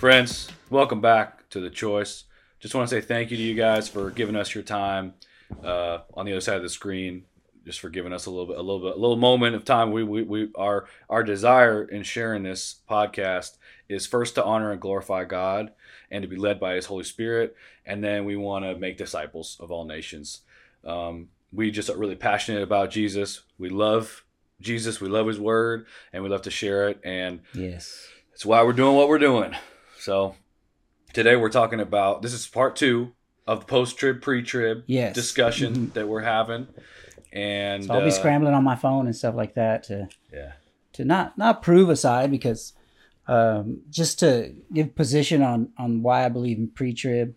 Friends, welcome back to The Choice. Just want to say thank you to you guys for giving us your time on the other side of the screen, just for giving us a little moment of time. Our desire in sharing this podcast is first to honor and glorify God and to be led by His Holy Spirit, and then we want to make disciples of all nations. We just are really passionate about Jesus. We love Jesus. We love His Word, and we love to share it. And yes, that's why we're doing what we're doing. So today we're talking about, this is part two of the post-trib, pre-trib discussion that we're having. And so I'll be scrambling on my phone and stuff like that to not prove a side, because just to give position on why I believe in pre-trib,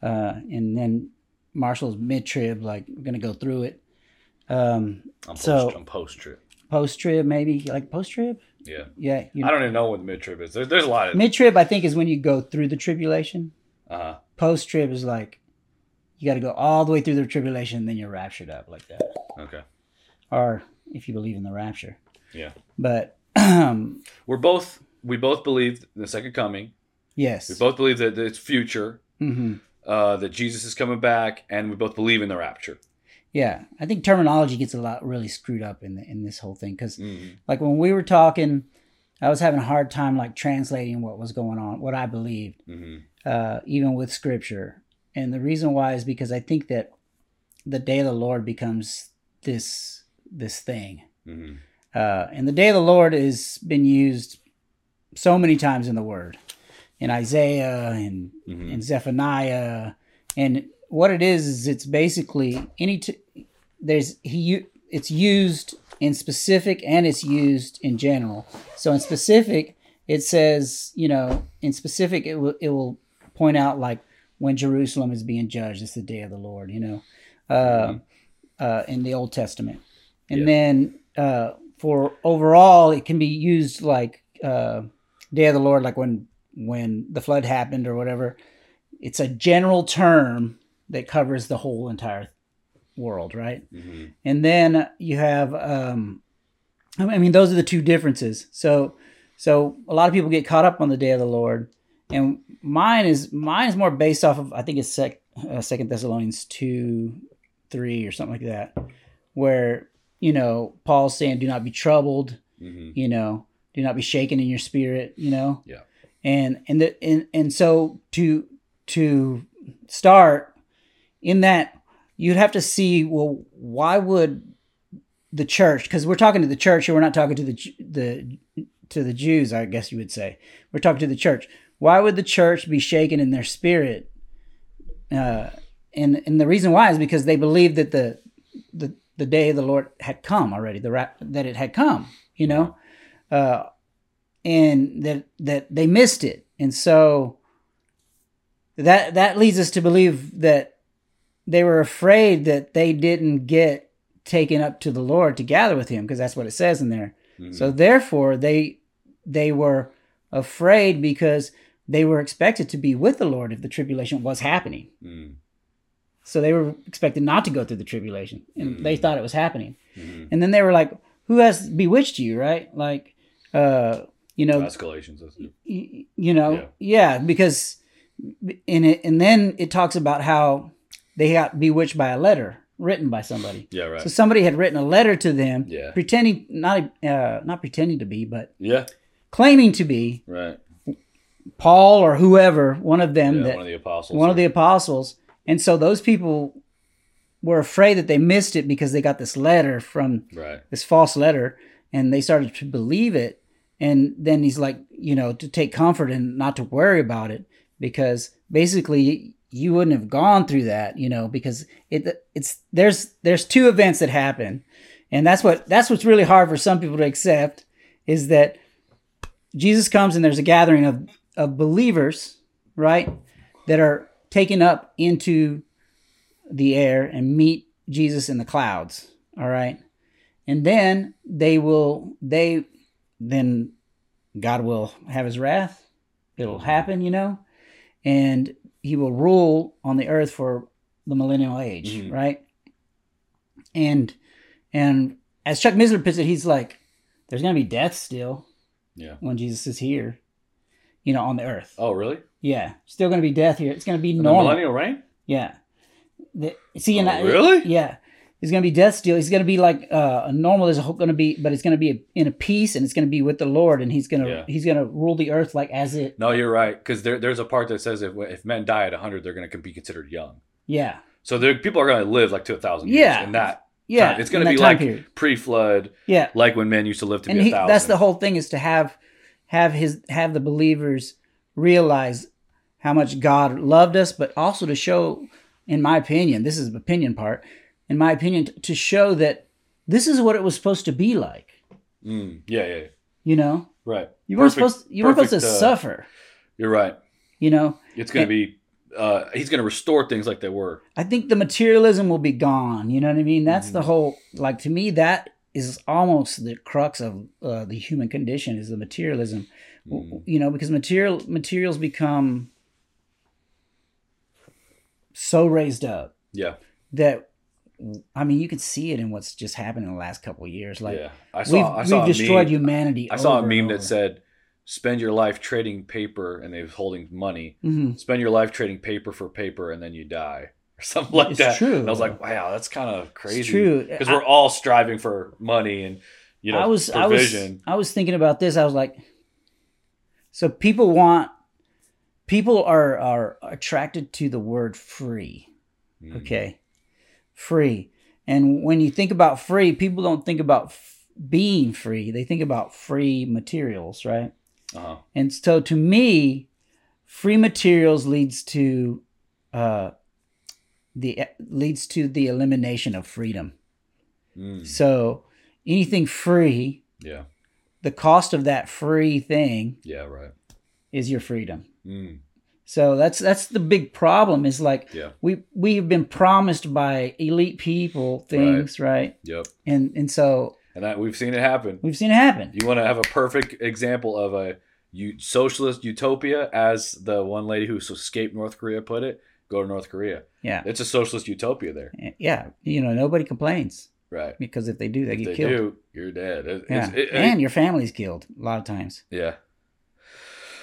and then Marshall's mid-trib, like I'm going to go through it. I'm post-trib. Post-trib, maybe, like post-trib? Yeah. You know. I don't even know what mid-trib is. There's a lot of... Mid-trib, I think, is when you go through the tribulation. Uh-huh. Post-trib is like, you got to go all the way through the tribulation, and then you're raptured up like that. Okay. Or if you believe in the rapture. Yeah. But we both believe in the second coming. Yes. We both believe that it's future, that Jesus is coming back, and we both believe in the rapture. Yeah, I think terminology gets a lot really screwed up in this whole thing, because like when we were talking, I was having a hard time like translating what was going on, what I believed, even with scripture. And the reason why is because I think that the day of the Lord becomes this thing, and the day of the Lord has been used so many times in the Word, in Isaiah and in Zephaniah, and what it is it's basically it's used in specific and it's used in general. So in specific, it says, it will point out like when Jerusalem is being judged, it's the day of the Lord, in the Old Testament. And then for overall, it can be used like day of the Lord, like when the flood happened or whatever. It's a general term that covers the whole entire world, right? And then you have, those are the two differences. So a lot of people get caught up on the day of the Lord, and mine is more based off of, I think it's 2 Thessalonians 2:3 or something like that, where Paul's saying, "Do not be troubled," "Do not be shaken in your spirit," and so to start in that, you'd have to see, well, why would the church, because we're talking to the church here, we're not talking to the Jews, I guess you would say. We're talking to the church. Why would the church be shaken in their spirit? And the reason why is because they believed that the day of the Lord had come already, that it had come, and that they missed it. And so that leads us to believe that they were afraid that they didn't get taken up to the Lord to gather with Him, because that's what it says in there. So therefore, they were afraid because they were expected to be with the Lord if the tribulation was happening. So they were expected not to go through the tribulation, and they thought it was happening. And then they were like, "Who has bewitched you?" Right? Like, that's Galatians. Because. And then it talks about how they got bewitched by a letter written by somebody. Yeah, right. So somebody had written a letter to them, pretending not pretending to be, but claiming to be, right, Paul or whoever, one of them, one of the apostles. And so those people were afraid that they missed it because they got this letter from this false letter, and they started to believe it. And then he's like, to take comfort and not to worry about it. Because basically you wouldn't have gone through that, because there's two events that happen, and that's what's really hard for some people to accept, is that Jesus comes and there's a gathering of believers, right, that are taken up into the air and meet Jesus in the clouds. All right, and then then God will have His wrath. It'll happen, And He will rule on the earth for the millennial age, right? And as Chuck Missler puts it, he's like, "There's gonna be death still when Jesus is here, you know, on the earth. Oh, really? Yeah. Still going to be death here. It's going to be normal. The millennial reign? Yeah. Yeah. It's going to be death still. He's going to be like a normal is going to be, but it's going to be in a peace, and it's going to be with the Lord, and he's going to rule the earth like as it. No, you're right, because there's a part that says if men die at 100, they're going to be considered young. Yeah. So people are going to live like 2,000 years. Yeah. And that. Yeah. Time. It's going to be like period. Pre-flood. Yeah. Like when men used to live to be 1,000. That's the whole thing, is to have the believers realize how much God loved us, but also to show, in my opinion, this is the opinion part. In my opinion, to show that this is what it was supposed to be like. Yeah. You know? Right. You weren't supposed to suffer. You're right. You know? It's going to be... he's going to restore things like they were. I think the materialism will be gone. You know what I mean? That's the whole... Like, to me, that is almost the crux of the human condition, is the materialism. You know, because materials become so raised up. Yeah. That... I mean, you could see it in what's just happened in the last couple of years. Like, yeah. We've destroyed humanity. I saw a meme that said, "Spend your life trading paper," and they was holding money. Mm-hmm. "Spend your life trading paper for paper, and then you die," or something like that. It's true. And I was like, "Wow, that's kind of crazy." It's true, because we're all striving for money and provision. I was thinking about this. I was like, so people are attracted to the word free. Mm. Okay. Free. And when you think about free, people don't think about being free. They think about free materials, right? Uh-huh. And so to me, free materials leads to the elimination of freedom. Mm. So anything free, yeah, the cost of that free thing, yeah, right, is your freedom. Mm. So that's the big problem, is like, yeah, we've been promised by elite people things, right? Yep. And so we've seen it happen. You want to have a perfect example of a socialist utopia, as the one lady who escaped North Korea put it? Go to North Korea. Yeah. It's a socialist utopia there. Yeah. You know, nobody complains. Right. Because if they do, they get killed. If they do, you're dead. And your family's killed a lot of times. Yeah.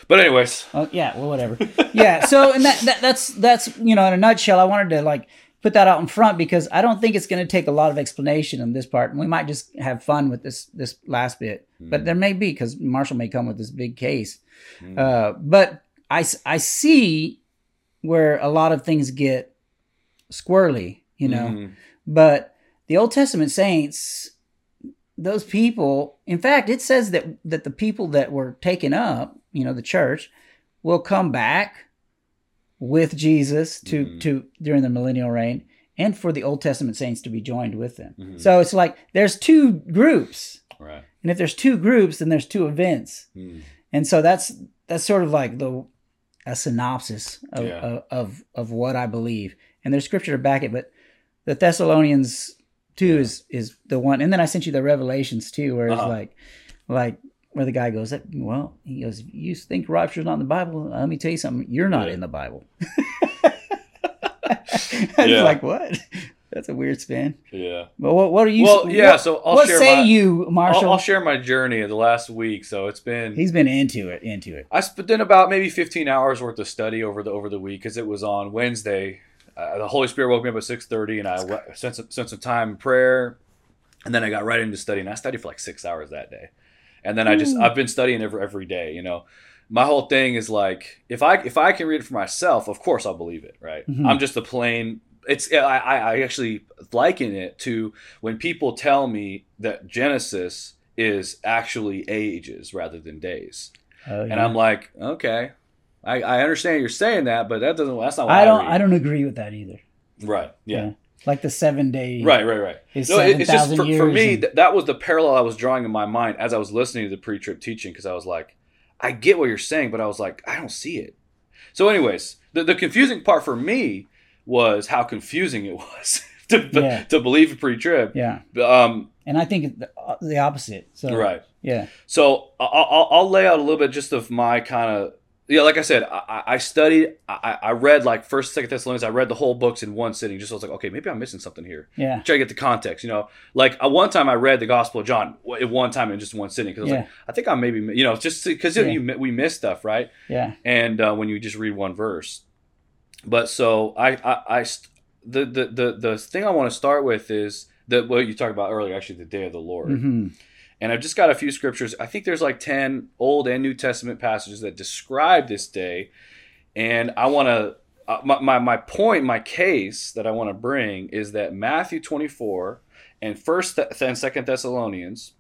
But anyways. Oh, yeah, well, whatever. Yeah, so and that's you know, in a nutshell, I wanted to like put that out in front, because I don't think it's going to take a lot of explanation on this part. And we might just have fun with this last bit. Mm. But there may be, because Marshall may come with this big case. Mm. But I see where a lot of things get squirrely, you know. Mm. But the Old Testament saints, those people, in fact, it says that the people that were taken up, you know, the church, will come back with Jesus to during the millennial reign, and for the Old Testament saints to be joined with them. Mm-hmm. So it's like there's two groups, right? And if there's two groups, then there's two events, and so that's sort of like a synopsis of what I believe, and there's scripture to back it. But the Thessalonians 2 is the one, and then I sent you the Revelations 2, where it's like. Where the guy goes, well, he goes, "You think rapture's not in the Bible? Let me tell you something. You're not in the Bible." I was like, what? That's a weird spin. Yeah. Well, what are you? Well, yeah. So Marshall? I'll share my journey of the last week. So it's been. He's been into it. I spent in about maybe 15 hours worth of study over the week, because it was on Wednesday. The Holy Spirit woke me up at 6:30, and I spent some time in prayer, and then I got right into study, and I studied for like 6 hours that day. And then I've been studying every day, you know. My whole thing is like, if I can read it for myself, of course I'll believe it, right? Mm-hmm. I'm just a plain, I actually liken it to when people tell me that Genesis is actually ages rather than days. Oh, yeah. And I'm like, okay, I understand you're saying that, but that's not what I read. I don't agree with that either. Right, yeah. Like the 7 day. Right. No, it's just for me, that was the parallel I was drawing in my mind as I was listening to the pre-trip teaching, because I was like, I get what you're saying, but I was like, I don't see it. So anyways, the confusing part for me was how confusing it was to believe pre-trip. Yeah. And I think the opposite. So, right. Yeah. So I'll lay out a little bit just of my kind of yeah, like I said, I studied, I read like 1st, 2nd Thessalonians. I read the whole books in one sitting. Just so I was like, okay, maybe I'm missing something here. Yeah. Try to get the context, you know. Like one time I read the Gospel of John at one time in just one sitting because I was like, I think I maybe, you know, just because we miss stuff, right? Yeah. And when you just read one verse, but so the thing I want to start with is that what you talked about earlier, actually, the day of the Lord. Mm-hmm. And I've just got a few scriptures. I think there's like 10 Old and New Testament passages that describe this day. And I want to, my point, my case that I want to bring is that Matthew 24 and 1st and 2nd Thessalonians,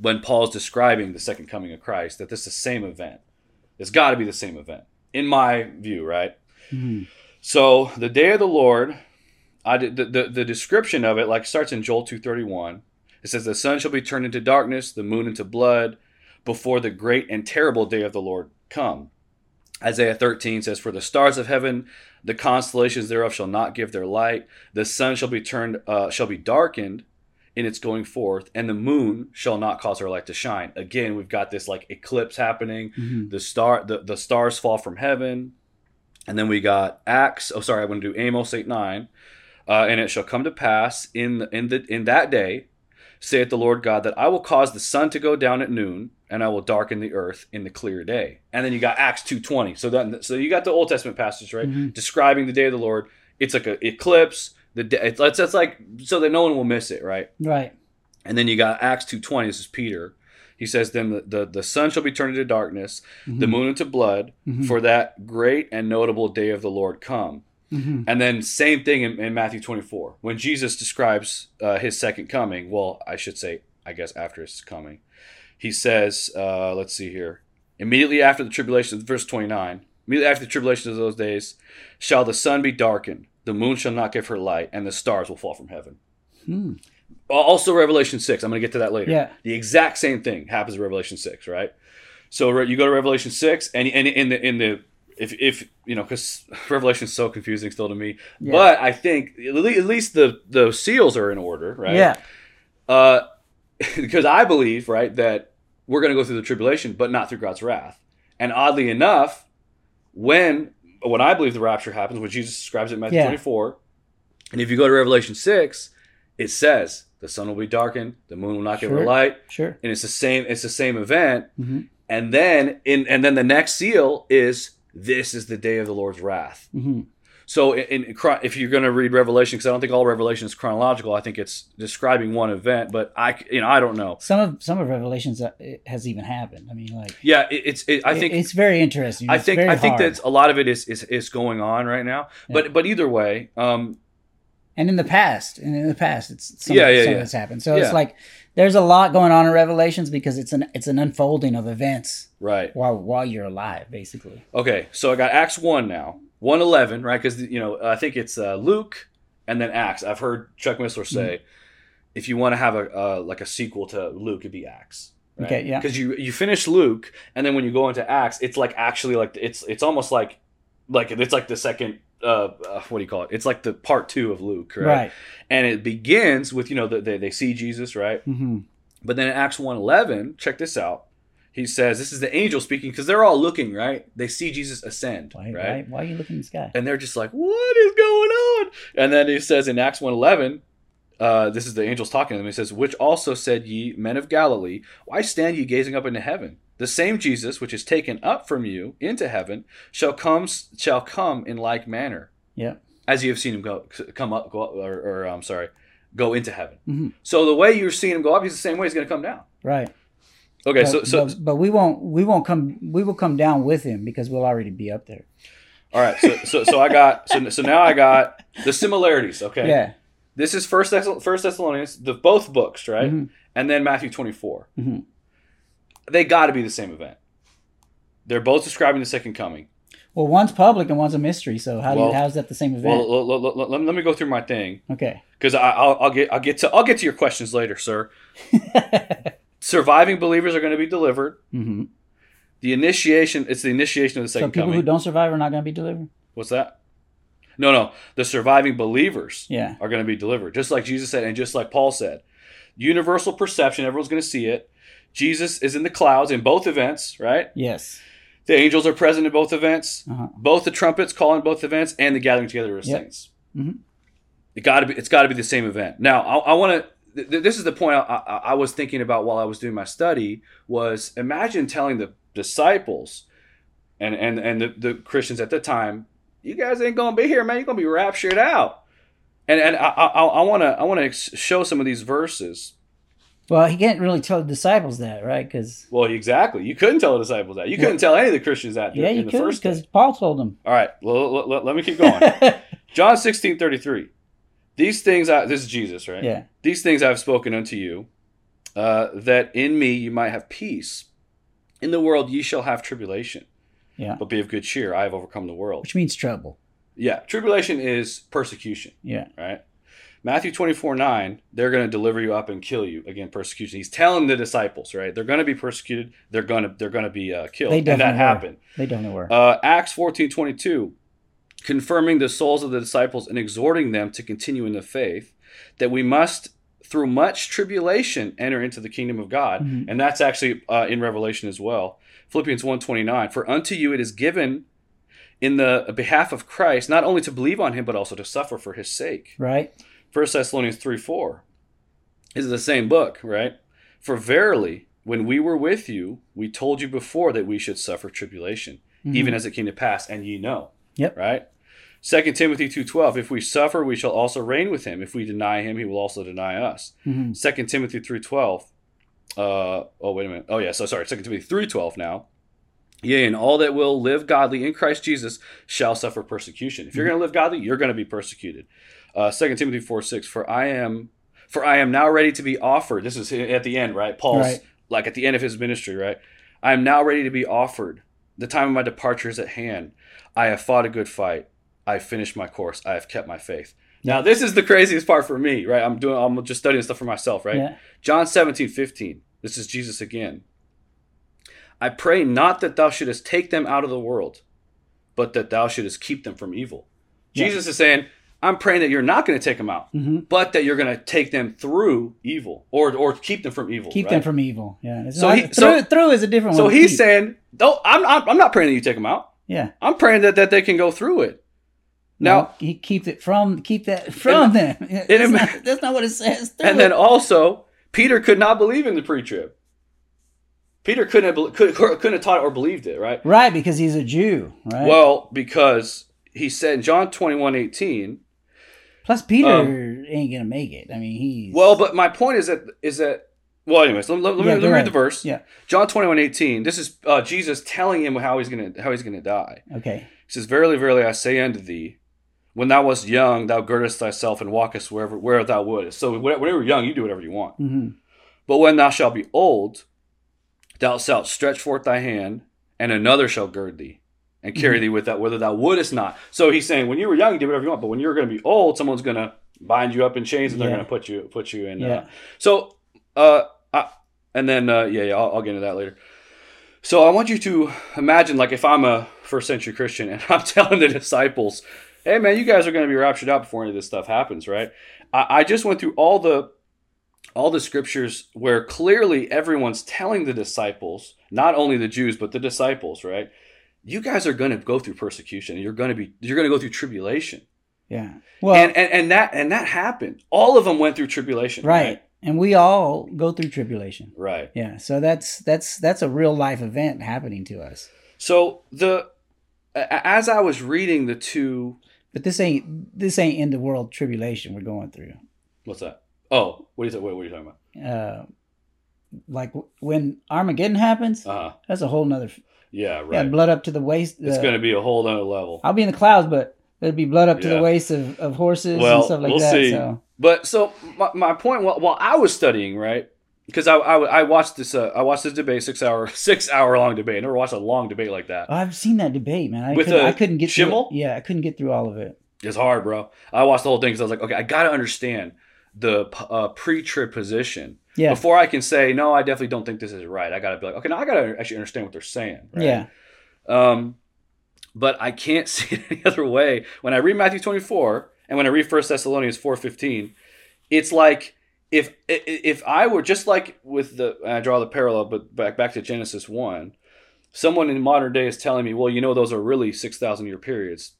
when Paul's describing the second coming of Christ, that this is the same event. It's got to be the same event, in my view, right? Mm-hmm. So the day of the Lord, the description of it like starts in Joel 2:31. It says, the sun shall be turned into darkness, the moon into blood, before the great and terrible day of the Lord come. Isaiah 13 says, for the stars of heaven, the constellations thereof shall not give their light. The sun shall be turned, shall be darkened in its going forth, and the moon shall not cause her light to shine. Again, we've got this like eclipse happening. Mm-hmm. The stars fall from heaven. And then we got I'm going to do Amos 8:9. And it shall come to pass in that day, saith the Lord God, that I will cause the sun to go down at noon, and I will darken the earth in the clear day. And then you got Acts 2:20. So you got the Old Testament passage, right? Mm-hmm. Describing the day of the Lord. It's like an eclipse. It's like so that no one will miss it, right? Right. And then you got Acts 2:20. This is Peter. He says, then the sun shall be turned into darkness, mm-hmm. the moon into blood, mm-hmm. for that great and notable day of the Lord come. Mm-hmm. And then same thing in Matthew 24, when Jesus describes his second coming. Well, I should say, I guess after his coming, he says, let's see here. Immediately after the tribulation, verse 29, immediately after the tribulation of those days, shall the sun be darkened, the moon shall not give her light, and the stars will fall from heaven. Hmm. Also Revelation 6, I'm going to get to that later. Yeah. The exact same thing happens in Revelation 6, right? So you go to Revelation 6 and in the if you know, because Revelation is so confusing still to me, yeah. But I think at least the seals are in order, right? Yeah. Because I believe, right, that we're going to go through the tribulation, but not through God's wrath. And oddly enough, when I believe the rapture happens, when Jesus describes it in Matthew 24, and if you go to Revelation 6, it says the sun will be darkened, the moon will not give her light, and it's the same event. Mm-hmm. And then the next seal is, this is the day of the Lord's wrath. Mm-hmm. So if you're going to read Revelation, because I don't think all Revelation is chronological, I think it's describing one event. But I don't know. Some of Revelations has even happened. I mean, like I think it's very interesting. I think that a lot of it is going on right now. Yeah. But either way, and in the past, it's something that's happened. So it's like there's a lot going on in Revelations because it's an unfolding of events, right? While you're alive, basically. Okay, so I got Acts 1 now, 1:11, right? Because I think it's Luke and then Acts. I've heard Chuck Missler say, if you want to have a sequel to Luke, it'd be Acts. Right? Okay, yeah. Because you finish Luke, and then when you go into Acts, it's like actually like it's almost like it's like the second. What do you call it? It's like the part 2 of Luke, right? Right. And it begins with, they see Jesus, right? Mm-hmm. But then in Acts 1:11, check this out. He says, this is the angel speaking, because they're all looking, right? They see Jesus ascend, right? Why are you looking at this guy? And they're just like, what is going on? And then he says in Acts 1:11, this is the angels talking to them. He says, which also said ye, men of Galilee, why stand ye gazing up into heaven? The same Jesus, which is taken up from you into heaven, shall come in like manner, as you have seen him go into heaven. Mm-hmm. So the way you're seeing him go up, he's the same way he's going to come down, right? Okay, but we will come down with him because we'll already be up there. All right, so now I got the similarities. Okay, yeah, this is First Thessalonians, both books, right, mm-hmm. and then Matthew 24. Mm-hmm. They got to be the same event. They're both describing the second coming. Well, one's public and one's a mystery. So how's that the same event? Well, let me go through my thing. Okay. Because I'll get to your questions later, sir. Surviving believers are going to be delivered. Mm-hmm. It's the initiation of the second coming. So people who don't survive are not going to be delivered? What's that? No. The surviving believers are going to be delivered, just like Jesus said and just like Paul said. Universal perception. Everyone's going to see it. Jesus is in the clouds in both events, right? Yes. The angels are present in both events. Uh-huh. Both the trumpets call in both events, and the gathering together of saints. Yep. Mm-hmm. It's got to be the same event. Now, I want to. This is the point I was thinking about while I was doing my study. Was imagine telling the disciples and the Christians at the time, you guys ain't gonna be here, man. You're gonna be raptured out. And I want to show some of these verses. Well, he can't really tell the disciples that, right? Because exactly, you couldn't tell the disciples that. You couldn't tell any of the Christians that. Yeah, you couldn't, because Paul told them. All right, let me keep going. John 16:33. These things, this is Jesus, right? Yeah. These things I have spoken unto you, that in me you might have peace. In the world ye shall have tribulation. Yeah. But be of good cheer; I have overcome the world. Which means trouble. Yeah, tribulation is persecution. Yeah. Right. Matthew 24:9, they're going to deliver you up and kill you. Again, persecution. He's telling the disciples, right? They're going to be persecuted. They're going to be killed. And that happened. They don't know where. Acts 14:22, confirming the souls of the disciples and exhorting them to continue in the faith, that we must through much tribulation enter into the kingdom of God. Mm-hmm. And that's actually in Revelation as well. Philippians 1:29, for unto you it is given in the behalf of Christ not only to believe on him but also to suffer for his sake. Right. 1 Thessalonians 3:4 is the same book, right? For verily, when we were with you, we told you before that we should suffer tribulation, mm-hmm. even as it came to pass, and ye know. Yep. Right? 2 Timothy 2:12, if we suffer, we shall also reign with him. If we deny him, he will also deny us. Mm-hmm. 2 Timothy 3:12. Wait a minute. Oh, yeah, so sorry. 2 Timothy 3:12 now. Yea, and all that will live godly in Christ Jesus shall suffer persecution. If you're going to live godly, you're going to be persecuted. 2 Timothy 4:6, for I am now ready to be offered. This is at the end, right? Paul's like at the end of his ministry, right? I am now ready to be offered. The time of my departure is at hand. I have fought a good fight. I have finished my course. I have kept my faith. Now, this is the craziest part for me, right? I'm just studying stuff for myself, right? Yeah. John 17:15. This is Jesus again. I pray not that thou shouldest take them out of the world, but that thou shouldest keep them from evil. Yeah. Jesus is saying, I'm praying that you're not going to take them out, mm-hmm. but that you're going to take them through evil, or keep them from evil. Keep them from evil. Yeah. So through is a different one. So he's saying, I'm not praying that you take them out. Yeah. I'm praying that they can go through it. Now he keep that from them. That's not what it says. Then also, Peter could not believe in the pre-trib. Peter couldn't have taught it or believed it, right? Right, because he's a Jew, right? Well, because he said in John 21:18. Plus, Peter ain't gonna make it. I mean, he's but my point is that. Well, anyways, let me read the verse. Yeah, John 21:18. This is Jesus telling him how he's gonna die. Okay. He says, "Verily, verily, I say unto thee, when thou wast young, thou girdest thyself and walkest where thou wouldest." So when you were young, you do whatever you want. Mm-hmm. But when thou shalt be old, thou shalt stretch forth thy hand, and another shall gird thee, and carry thee with that, whether thou wouldest not. So he's saying, when you were young, you did whatever you want, but when you're going to be old, someone's going to bind you up in chains, and they're going to put you in. Yeah. I'll get into that later. So I want you to imagine, like, if I'm a first-century Christian, and I'm telling the disciples, hey, man, you guys are going to be raptured out before any of this stuff happens, right? I just went through all the scriptures where clearly everyone's telling the disciples, not only the Jews, but the disciples, right? You guys are going to go through persecution. You're going to go through tribulation. Yeah. Well, and that happened. All of them went through tribulation. Right. And we all go through tribulation. Right. Yeah. So that's a real life event happening to us. So as I was reading the two, but this ain't end of world tribulation we're going through. What's that? Oh, what are you talking about? Like when Armageddon happens, that's a whole nother. Yeah, right. Yeah, blood up to the waist. It's going to be a whole nother level. I'll be in the clouds, but it'll be blood up to the waist of horses and stuff like that. We'll see. So. But so my point, while I was studying, right, because I watched this debate, six hour long debate. I never watched a long debate like that. Oh, I've seen that debate, man. I couldn't get Schimmel? Through it. Yeah, I couldn't get through all of it. It's hard, bro. I watched the whole thing because I was like, okay, I got to understand the pre-trib position before I can say, no, I definitely don't think this is right. I got to be like, okay, now I got to actually understand what they're saying. Right? Yeah. But I can't see it any other way. When I read Matthew 24 and when I read 1 Thessalonians 4:15, it's like if I were just like with I draw the parallel, but back to Genesis 1, someone in modern day is telling me, well, you know, those are really 6,000 year periods.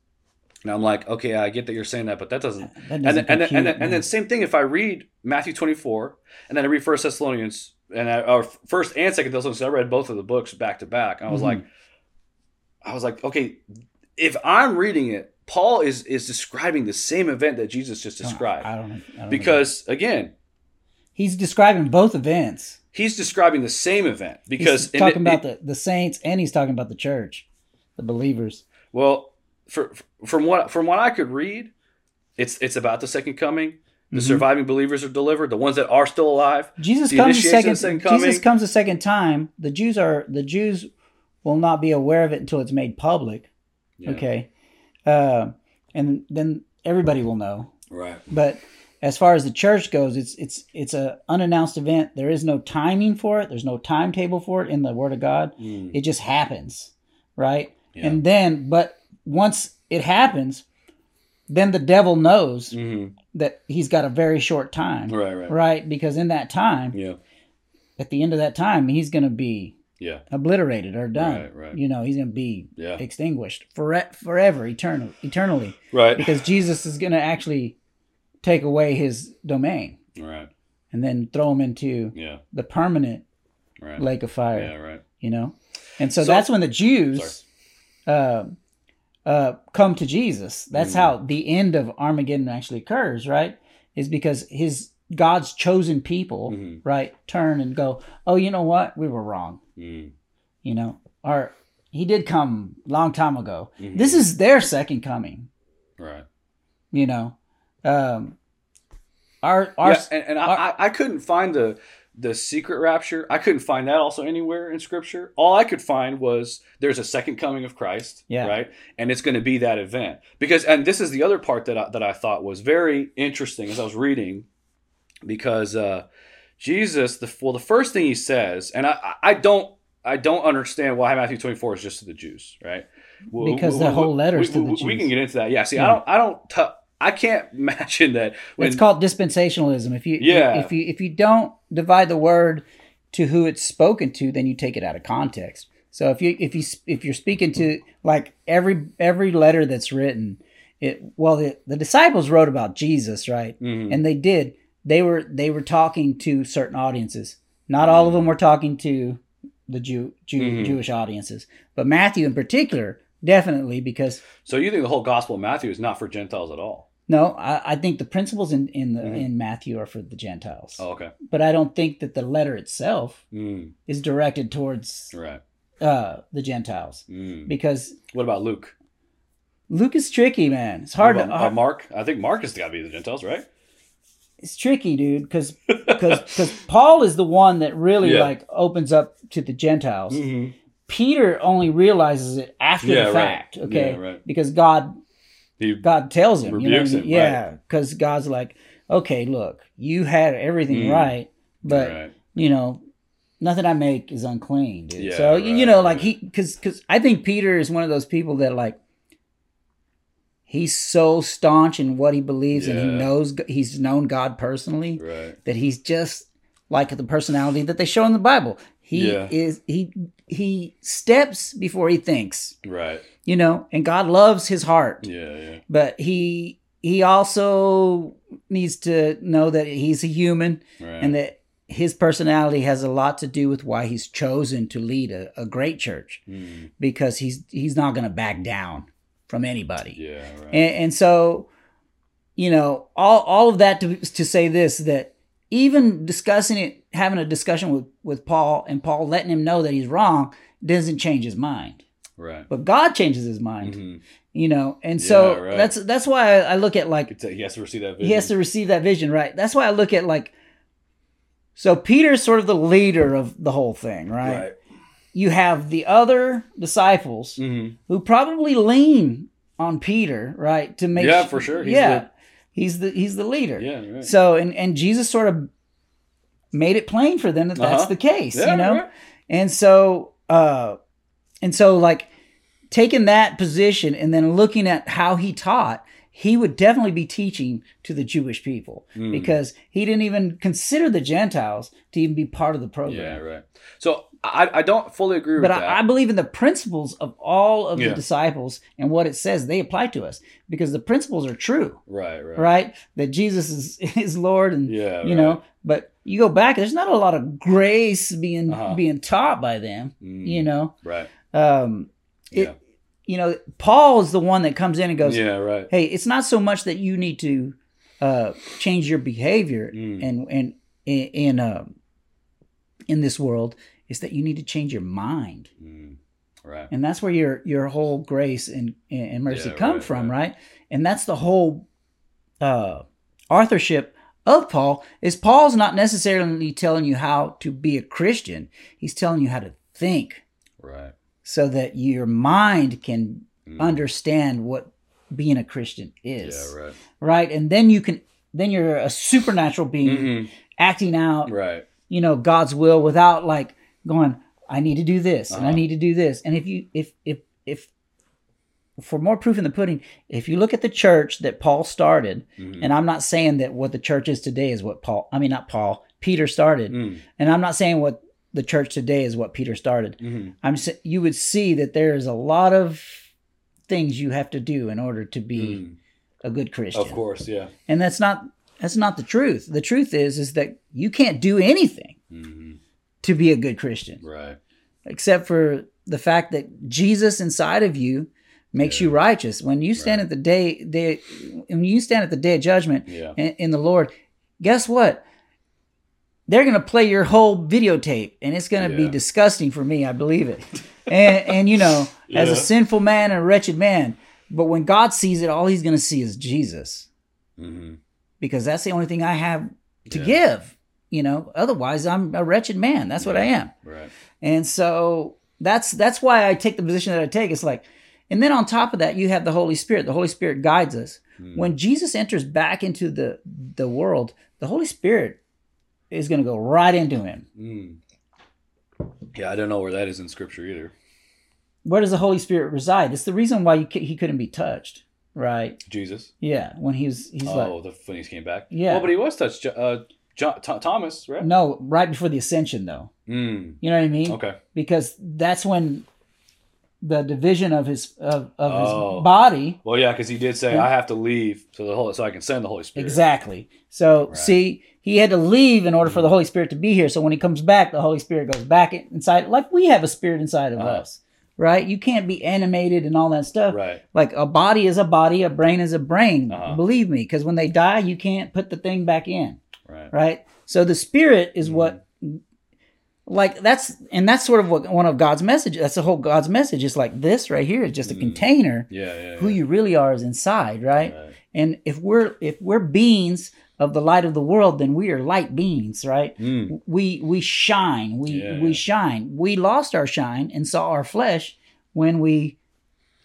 And I'm like, okay, I get that you're saying that, but that doesn't compute, and then same thing. If I read Matthew 24 and then I read 1 Thessalonians and or 1 and 2 Thessalonians, I read both of the books back to back. I was like, okay, if I'm reading it, Paul is describing the same event that Jesus just described. I don't because again, he's describing both events. He's describing the same event because he's talking about the saints, and he's talking about the church, the believers. Well, From what I could read, it's about the second coming. The surviving believers are delivered. The ones that are still alive. Jesus comes a second time. The Jews will not be aware of it until it's made public. Yeah. Okay, and then everybody will know. Right. But as far as the church goes, it's a unannounced event. There is no timing for it. There's no timetable for it in the Word of God. It just happens, right? Yeah. And then, but once it happens, then the devil knows that he's got a very short time. Right? Because in that time, at the end of that time, he's going to be obliterated or done. Right. You know, he's going to be extinguished forever, eternally. Right. Because Jesus is going to actually take away his domain. Right. And then throw him into the permanent lake of fire. Yeah, right. You know? And so that's when the Jews... come to Jesus. That's how the end of Armageddon actually occurs, right? Is because God's chosen people, right, turn and go, oh, you know what? We were wrong. You know, or he did come a long time ago. This is their second coming. Right. You know, I couldn't find the secret rapture. I couldn't find that also anywhere in Scripture. All I could find was there's a second coming of Christ, right? And it's going to be that event. Because, and this is the other part that I thought was very interesting as I was reading, because Jesus, the first thing he says, and I don't understand why Matthew 24 is just to the Jews, right? Because the whole letter's to the Jews. We can get into that. Yeah. See, I can't imagine that. It's called dispensationalism. If you don't divide the word to who it's spoken to, then you take it out of context. So if you're speaking to like every letter that's written, the disciples wrote about Jesus, right? And they did. They were talking to certain audiences. Not all of them were talking to the Jewish audiences, but Matthew in particular. Definitely, because... So you think the whole Gospel of Matthew is not for Gentiles at all? No, I think the principles in Matthew are for the Gentiles. Oh, okay. But I don't think that the letter itself is directed towards the Gentiles. Because... What about Luke? Luke is tricky, man. It's hard to... Mark? I think Mark has got to be the Gentiles, right? It's tricky, dude, because Paul is the one that really opens up to the Gentiles. Mm-hmm. Peter only realizes it after the fact, okay? Yeah, right. Because God tells him. Rebukes him, yeah, because God's like, okay, look, you had everything right, but, you know, nothing I make is unclean, dude. Yeah, so, you know, like because I think Peter is one of those people that, like, he's so staunch in what he believes and he's known God personally that he's just like the personality that they show in the Bible. He is... He steps before he thinks. Right. You know, and God loves his heart. Yeah, yeah. But he also needs to know that he's a human and that his personality has a lot to do with why he's chosen to lead a great church because he's not going to back down from anybody. Yeah, right. And so, you know, all of that to say this, that even discussing it, having a discussion with Paul and Paul letting him know that he's wrong doesn't change his mind. Right. But God changes his mind, you know? And so that's why I look at like, he has to receive that vision. Right. That's why I look at like, so Peter's sort of the leader of the whole thing, right? You have the other disciples who probably lean on Peter, right? To make for sure. He's the leader. Yeah. Right. So, and Jesus sort of made it plain for them that that's the case, you know? Right. And so like taking that position and then looking at how he taught, he would definitely be teaching to the Jewish people because he didn't even consider the Gentiles to even be part of the program. Yeah, right. So I don't fully agree with that. But I believe in the principles of all of the disciples and what it says they apply to us because the principles are true. Right. Right? That Jesus is Lord and, know, but you go back, there's not a lot of grace being taught by them, you know? Right. You know, Paul is the one that comes in and goes, hey, it's not so much that you need to change your behavior in this world. It's that you need to change your mind. Right. And that's where your whole grace and mercy come from, right? And that's the whole authorship of Paul, is Paul's not necessarily telling you how to be a Christian. He's telling you how to think. Right. So that your mind can understand what being a Christian is. Yeah, right. Right? And then you're a supernatural being acting out, you know, God's will without like going, I need to do this and I need to do this. And if for more proof in the pudding, if you look at the church that Paul started, and I'm not saying that what the church is today is what Peter started. And I'm not saying what the church today is what Peter started. You would see that there is a lot of things you have to do in order to be a good Christian. Of course, yeah. And that's not the truth. The truth is that you can't do anything to be a good Christian. Right. Except for the fact that Jesus inside of you makes you righteous. When you stand at the day when you stand at the day of judgment in the Lord, guess what? They're going to play your whole videotape, and it's going to be disgusting for me. I believe it. And you know, as a sinful man and a wretched man, but when God sees it, all he's going to see is Jesus, because that's the only thing I have to give, you know, otherwise I'm a wretched man. That's what I am. Right. And so that's why I take the position that I take. It's like, and then on top of that, you have the Holy Spirit. The Holy Spirit guides us. When Jesus enters back into the world, the Holy Spirit is going to go right into him. Yeah, I don't know where that is in Scripture either. Where does the Holy Spirit reside? It's the reason why he couldn't be touched, right? Jesus? Yeah, when when he came back? Yeah. Well, but he was touched. Thomas, right? No, right before the ascension, though. You know what I mean? Okay. Because that's when the division of his body. Well, yeah, because he did say, I have to leave so I can send the Holy Spirit. Exactly. So, he had to leave in order for the Holy Spirit to be here. So when he comes back, the Holy Spirit goes back inside. Like we have a spirit inside of us, right? You can't be animated and all that stuff. Right. Like a body is a body, a brain is a brain. Believe me, because when they die, you can't put the thing back in. Right. Right. So the spirit is that's sort of what one of God's messages. That's the whole God's message. It's like this right here is just a container. Yeah. Who you really are is inside, right? And if we're beings of the light of the world, then we are light beings, right? We shine. We shine. We lost our shine and saw our flesh when we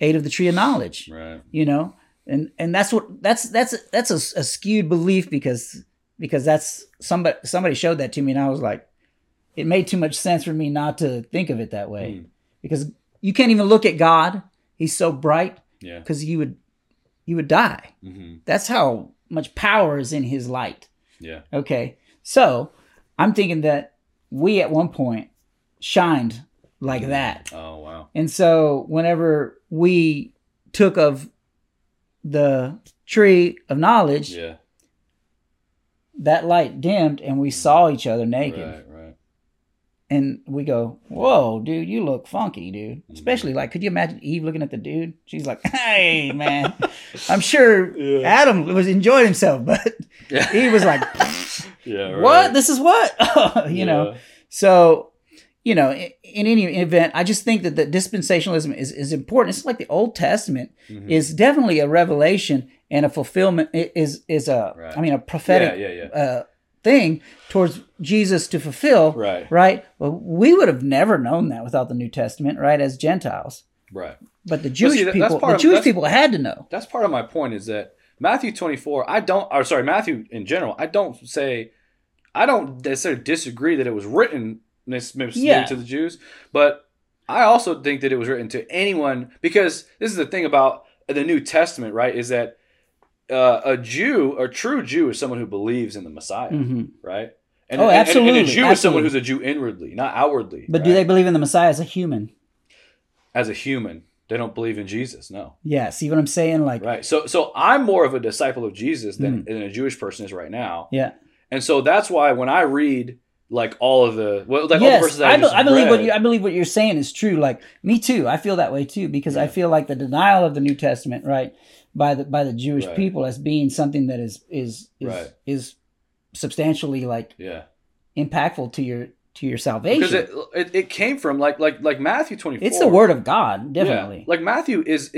ate of the tree of knowledge. Right. You know, and that's a skewed belief because that's somebody showed that to me and I was like, it made too much sense for me not to think of it that way because you can't even look at God. He's so bright because you would die. That's how much power is in his light. Yeah. Okay. So I'm thinking that we at one point shined like that. Oh, wow. And so whenever we took of the tree of knowledge, that light dimmed and we saw each other naked. Right. And we go, whoa, dude, you look funky, dude. Especially like, could you imagine Eve looking at the dude? She's like, hey, man, I'm sure Adam was enjoying himself, but Eve was like, what? This is what? You know? So, you know, in any event, I just think that the dispensationalism is important. It's like the Old Testament is definitely a revelation and a fulfillment a prophetic thing towards Jesus to fulfill, right? Well, we would have never known that without the New Testament, right? As Gentiles, right? But the Jewish people had to know. That's part of my point is that Matthew 24. Matthew in general. I don't necessarily disagree that it was written to the Jews, but I also think that it was written to anyone because this is the thing about the New Testament, right? Is that a true Jew is someone who believes in the Messiah, right? And, absolutely. And a Jew is someone who's a Jew inwardly, not outwardly. But do they believe in the Messiah as a human? As a human. They don't believe in Jesus, no. Yeah, see what I'm saying? Like, right. So I'm more of a disciple of Jesus than a Jewish person is right now. Yeah. And so that's why when I read like all of the all the verses I believe what you're saying is true. Like me too. I feel that way too because I feel like the denial of the New Testament, right, by the Jewish people as being something that is substantially impactful to your salvation, because it came from like Matthew 24. It's the word of God, definitely. Yeah. Like Matthew is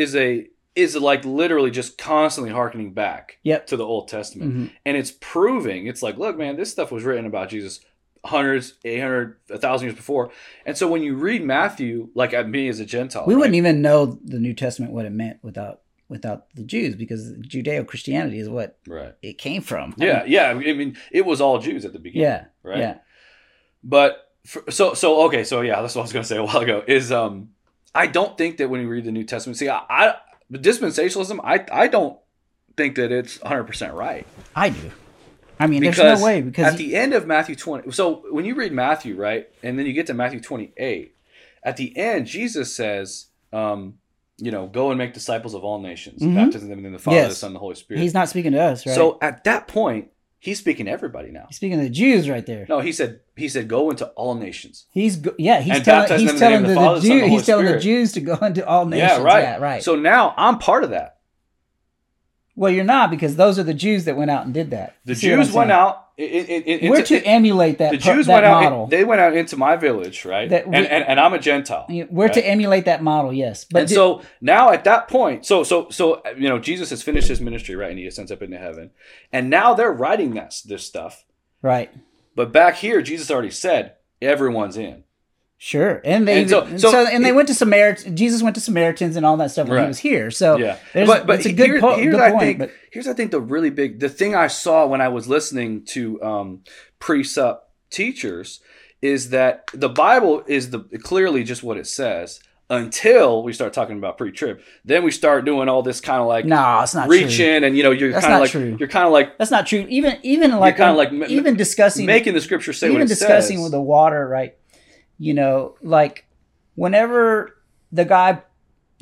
literally just constantly hearkening back to the Old Testament, and it's proving it's like, look, man, this stuff was written about Jesus hundreds, 800, 1,000 years before, and so when you read Matthew, like at me as a Gentile, we wouldn't even know the New Testament what it meant without the Jews, because Judeo-Christianity is what it came from. I mean, it was all Jews at the beginning. But that's what I was gonna say a while ago. Is I don't think that when you read the New Testament, the dispensationalism, I don't think that it's 100% right. I do. I mean, there's no way because at the end of Matthew 20. So when you read Matthew, right, and then you get to Matthew 28, at the end Jesus says, go and make disciples of all nations, baptizing them in the Father, the Son, and the Holy Spirit. He's not speaking to us, right? So at that point, he's speaking to everybody now. He's speaking to the Jews right there. No, he said go into all nations. He's telling the Jews to go into all nations. Yeah, right. Yeah, right. So now I'm part of that. Well, you're not, because those are the Jews that went out and did that. The Jews went out. We're to emulate that model. The Jews went out. They went out into my village, right? And I'm a Gentile. We're to emulate that model, yes. But so now at that point, so Jesus has finished his ministry, right? And he ascends up into heaven, and now they're writing this stuff, right? But back here, Jesus already said everyone's in. Sure, and they went to Samaritans. Jesus went to Samaritans and all that stuff when he was here. So it's a good point. Here's I think the thing I saw when I was listening to pre-sup teachers is that the Bible is clearly just what it says. Until we start talking about pre-trib, then we start doing all this kind of like it's not reaching, and you're kind of like true. You're kind of like that's not true. Even like kind of like even discussing making the scripture say what it says. Even discussing with the water, right? You know, like whenever the guy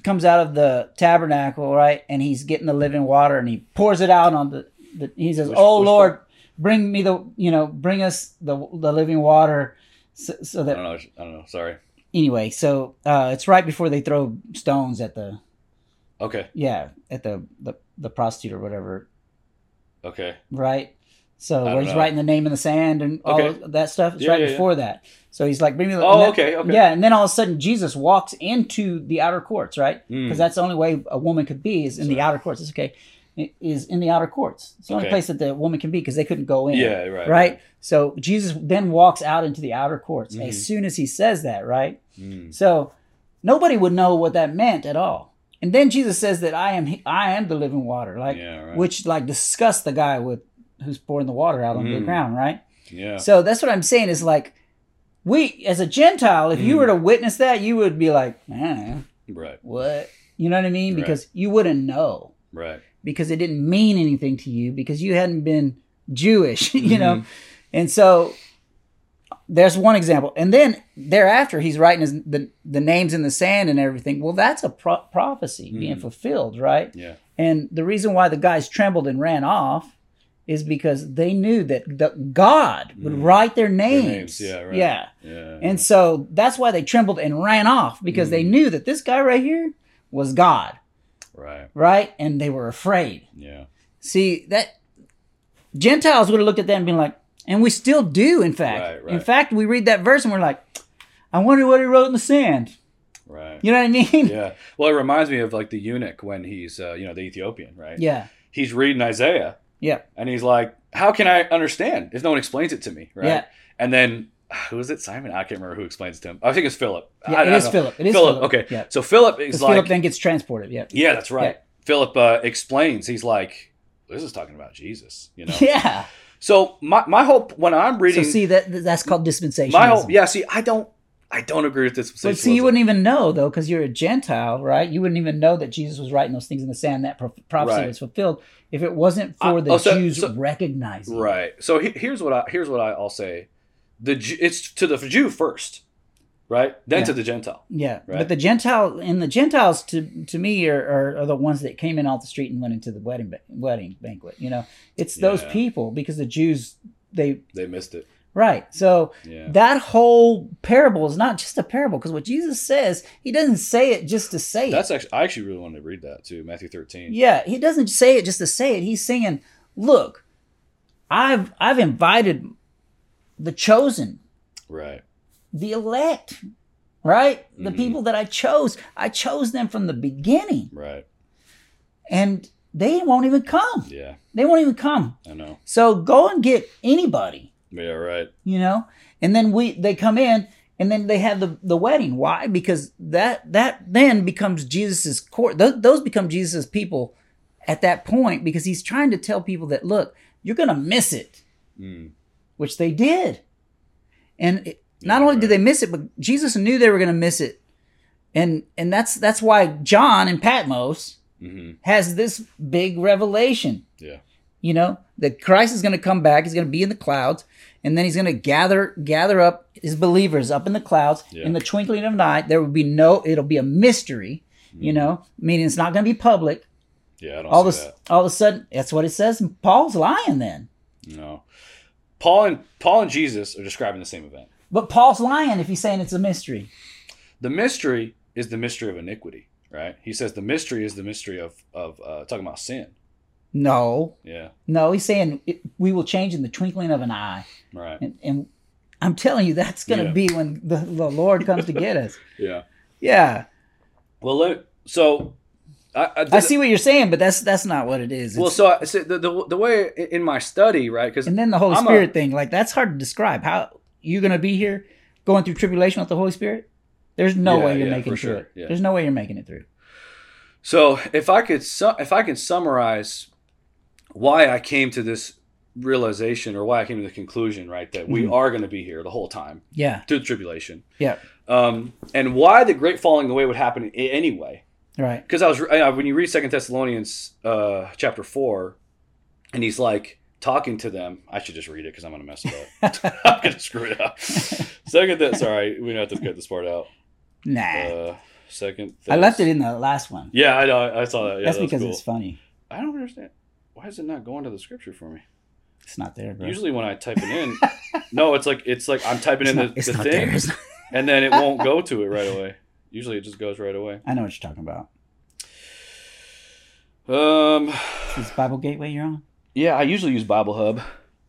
comes out of the tabernacle, right, and he's getting the living water, and he pours it out on he says, "Oh Lord, bring me bring us the living water," so that I don't know. Sorry. Anyway, so it's right before they throw stones at the. Okay. Yeah, at the prostitute or whatever. Okay. Right. So where he's writing the name in the sand and all that stuff, it's before that. So he's like, bring me the... okay. Yeah, and then all of a sudden Jesus walks into the outer courts, right? Because that's the only way a woman could be is in the outer courts. It's okay. It is in the outer courts. It's the only place that the woman can be because they couldn't go in. Yeah, right. So Jesus then walks out into the outer courts as soon as he says that, right? So nobody would know what that meant at all. And then Jesus says that I am the living water, which disgusts the guy with... who's pouring the water out on the ground, right? Yeah. So that's what I'm saying is like, we, as a Gentile, if you were to witness that, you would be like, man, what? You know what I mean? Because you wouldn't know. Right. Because it didn't mean anything to you because you hadn't been Jewish, you know? And so there's one example. And then thereafter, he's writing the names in the sand and everything. Well, that's a prophecy being fulfilled, right? Yeah. And the reason why the guys trembled and ran off is because they knew that God would write their names. And so that's why they trembled and ran off, because they knew that this guy right here was God. Right? And they were afraid. Yeah. See, that Gentiles would have looked at that and been like, and we still do, in fact. Right. In fact, we read that verse and we're like, I wonder what he wrote in the sand. Right. You know what I mean? Yeah. Well, it reminds me of like the eunuch when he's, the Ethiopian, right? Yeah. He's reading Isaiah. Yeah. And he's like, how can I understand if no one explains it to me? Right. Yeah. And then, who is it? Simon? I can't remember who explains it to him. I think it's Philip. Yeah, It is Philip. Okay. Yeah. So Philip is like... Philip then gets transported. Yeah. Yeah, that's right. Yeah. Philip explains. He's like, this is talking about Jesus, you know? Yeah. So my hope when I'm reading... So see, that's called dispensationalism. My hope, I don't... I don't agree with this. But see, you wouldn't even know, though, because you're a Gentile, right? You wouldn't even know that Jesus was writing those things in the sand, that prophecy was fulfilled, if it wasn't for the Jews recognizing it. Right. So here's what I'll say. It's to the Jew first, right? Then to the Gentile. Yeah. Right? But the Gentiles to me are the ones that came in off the street and went into the wedding banquet. You know, it's those people, because the Jews, they missed it. Right. So that whole parable is not just a parable, because what Jesus says, he doesn't say it just to say it. I actually really wanted to read that too, Matthew 13. Yeah, he doesn't say it just to say it. He's saying, look, I've invited the chosen. Right. The elect. Right? Mm-hmm. The people that I chose them from the beginning. Right. And they won't even come. Yeah. They won't even come. I know. So go and get anybody. Yeah, right. You know, and then they come in, and then they have the wedding. Why? Because that then becomes Jesus's court. Those become Jesus's people at that point, because he's trying to tell people that, look, you're going to miss it, which they did. And not only did they miss it, but Jesus knew they were going to miss it. And that's why John in Patmos has this big revelation. Yeah. You know, that Christ is going to come back. He's going to be in the clouds, and then he's going to gather up his believers up in the clouds. Yeah. In the twinkling of an eye, there will be it'll be a mystery, you know, meaning it's not going to be public. Yeah, I don't see that. All of a sudden, that's what it says. And Paul's lying then. No. Paul and Jesus are describing the same event. But Paul's lying if he's saying it's a mystery. The mystery is the mystery of iniquity, right? He says the mystery is the mystery of talking about sin. No. Yeah. No, he's saying we will change in the twinkling of an eye. Right. And I'm telling you, that's going to be when the Lord comes to get us. Yeah. Yeah. Well, look, so I see what you're saying, but that's not what it is. It's, well, so the way in my study, right? Cause and then the Holy Spirit thing, like, that's hard to describe. How you're going to be here going through tribulation with the Holy Spirit? There's no way you're making it through it. Yeah. There's no way you're making it through. So if I can summarize why I came to this realization, or why I came to the conclusion, right, that we are going to be here the whole time, through the tribulation, and why the great falling away would happen anyway, right? Because when you read 2 Thessalonians chapter 4, and he's like talking to them, I should just read it because I'm going to mess it up. I'm going to screw it up. Sorry, we don't have to cut this part out. Nah. I left it in the last one. Yeah, I know. I saw that. Yeah, that's because it's funny. I don't understand. Why is it not going to the scripture for me? It's not there, bro. Usually when I type it in, no, it's like I'm typing in the thing, and then it won't go to it right away. Usually it just goes right away. I know what you're talking about. Is Bible Gateway you're on? Yeah, I usually use Bible Hub.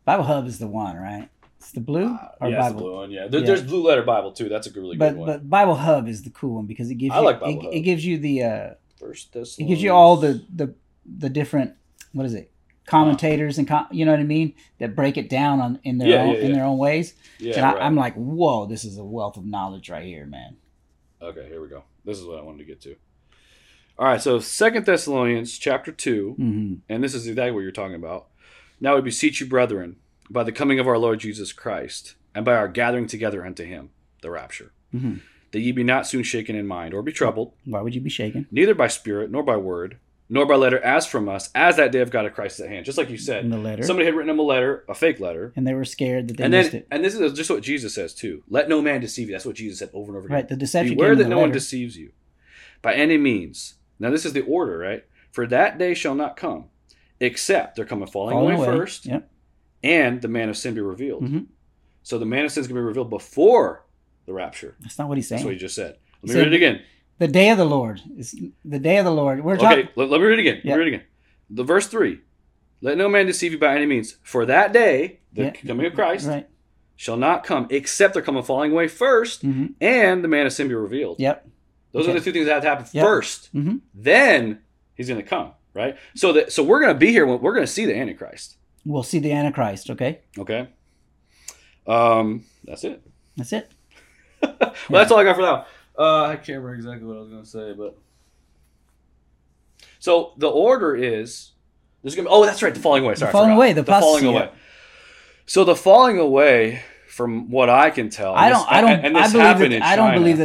Bible Hub is the one, right? It's the blue? It's the blue one, There's Blue Letter Bible, too. That's a really good one. But Bible Hub is the cool one, because it gives it gives you the... First Thessalonians. It gives you all the different... What is it? Commentators and you know what I mean, that break it down in their own ways. Yeah, and I'm like, whoa, this is a wealth of knowledge right here, man. Okay, here we go. This is what I wanted to get to. All right, so 2 Thessalonians chapter 2, and this is exactly what you're talking about. Now we beseech you, brethren, by the coming of our Lord Jesus Christ, and by our gathering together unto him, the rapture, that ye be not soon shaken in mind, or be troubled. Why would you be shaken? Neither by spirit, nor by word, nor by letter as from us, as that day of God of Christ is at hand. Just like you said, in the letter, somebody had written them a letter, a fake letter. And they were scared that they missed it. And this is just what Jesus says too. Let no man deceive you. That's what Jesus said over and over again. Right, the deception. Beware that no one deceives you by any means. Now this is the order, right? For that day shall not come, except there come a falling away first, and the man of sin be revealed. So the man of sin is going to be revealed before the rapture. That's not what he's saying. That's what he just said. Let me read it again. The day of the Lord. It's the day of the Lord. Let me read it again. Let me read it again. The verse 3. Let no man deceive you by any means. For that day, the coming of Christ, shall not come, except there come a falling away first, and the man of sin be revealed. Yep. Those are the two things that have to happen first. Then he's going to come, right? So we're going to be here. We're going to see the Antichrist. We'll see the Antichrist, okay? Okay. That's it. That's it. Well, that's all I got for now. I can't remember exactly what I was going to say, but... So, the order is... There's going to be... Oh, that's right, the falling away. Sorry, the falling away. So, the falling away from what I can tell. I don't believe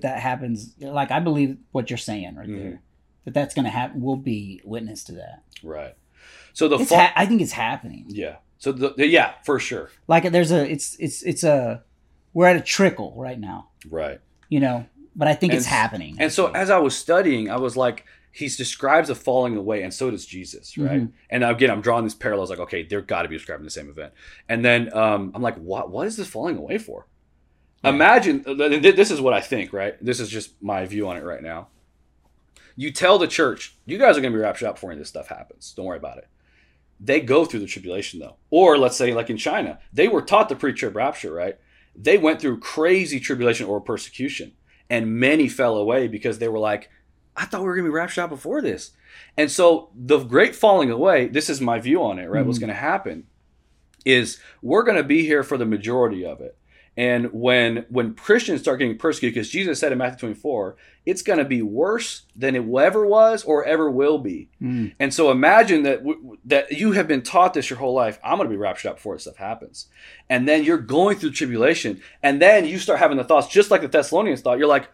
that happens. Like, I believe what you're saying right there, that's going to happen. We'll be witness to that. Right. So I think it's happening. Yeah. So yeah, for sure. Like we're at a trickle right now. Right. You know, but I think it's happening. And so as I was studying, I was like, he describes a falling away, and so does Jesus, right? Mm-hmm. And again, I'm drawing these parallels, like, okay, they're got to be describing the same event. And then I'm like, what is this falling away for? Yeah. Imagine, this is what I think, right? This is just my view on it right now. You tell the church, you guys are going to be raptured out before any of this stuff happens. Don't worry about it. They go through the tribulation, though. Or let's say, like in China, they were taught the pre-trib rapture, right? They went through crazy tribulation or persecution, and many fell away because they were like, I thought we were going to be raptured out before this. And so the great falling away, this is my view on it, right? Mm-hmm. What's going to happen is we're going to be here for the majority of it. And when Christians start getting persecuted, because Jesus said in Matthew 24, it's going to be worse than it ever was or ever will be. Mm. And so imagine that you have been taught this your whole life. I'm going to be raptured out before this stuff happens. And then you're going through tribulation. And then you start having the thoughts, just like the Thessalonians thought. You're like,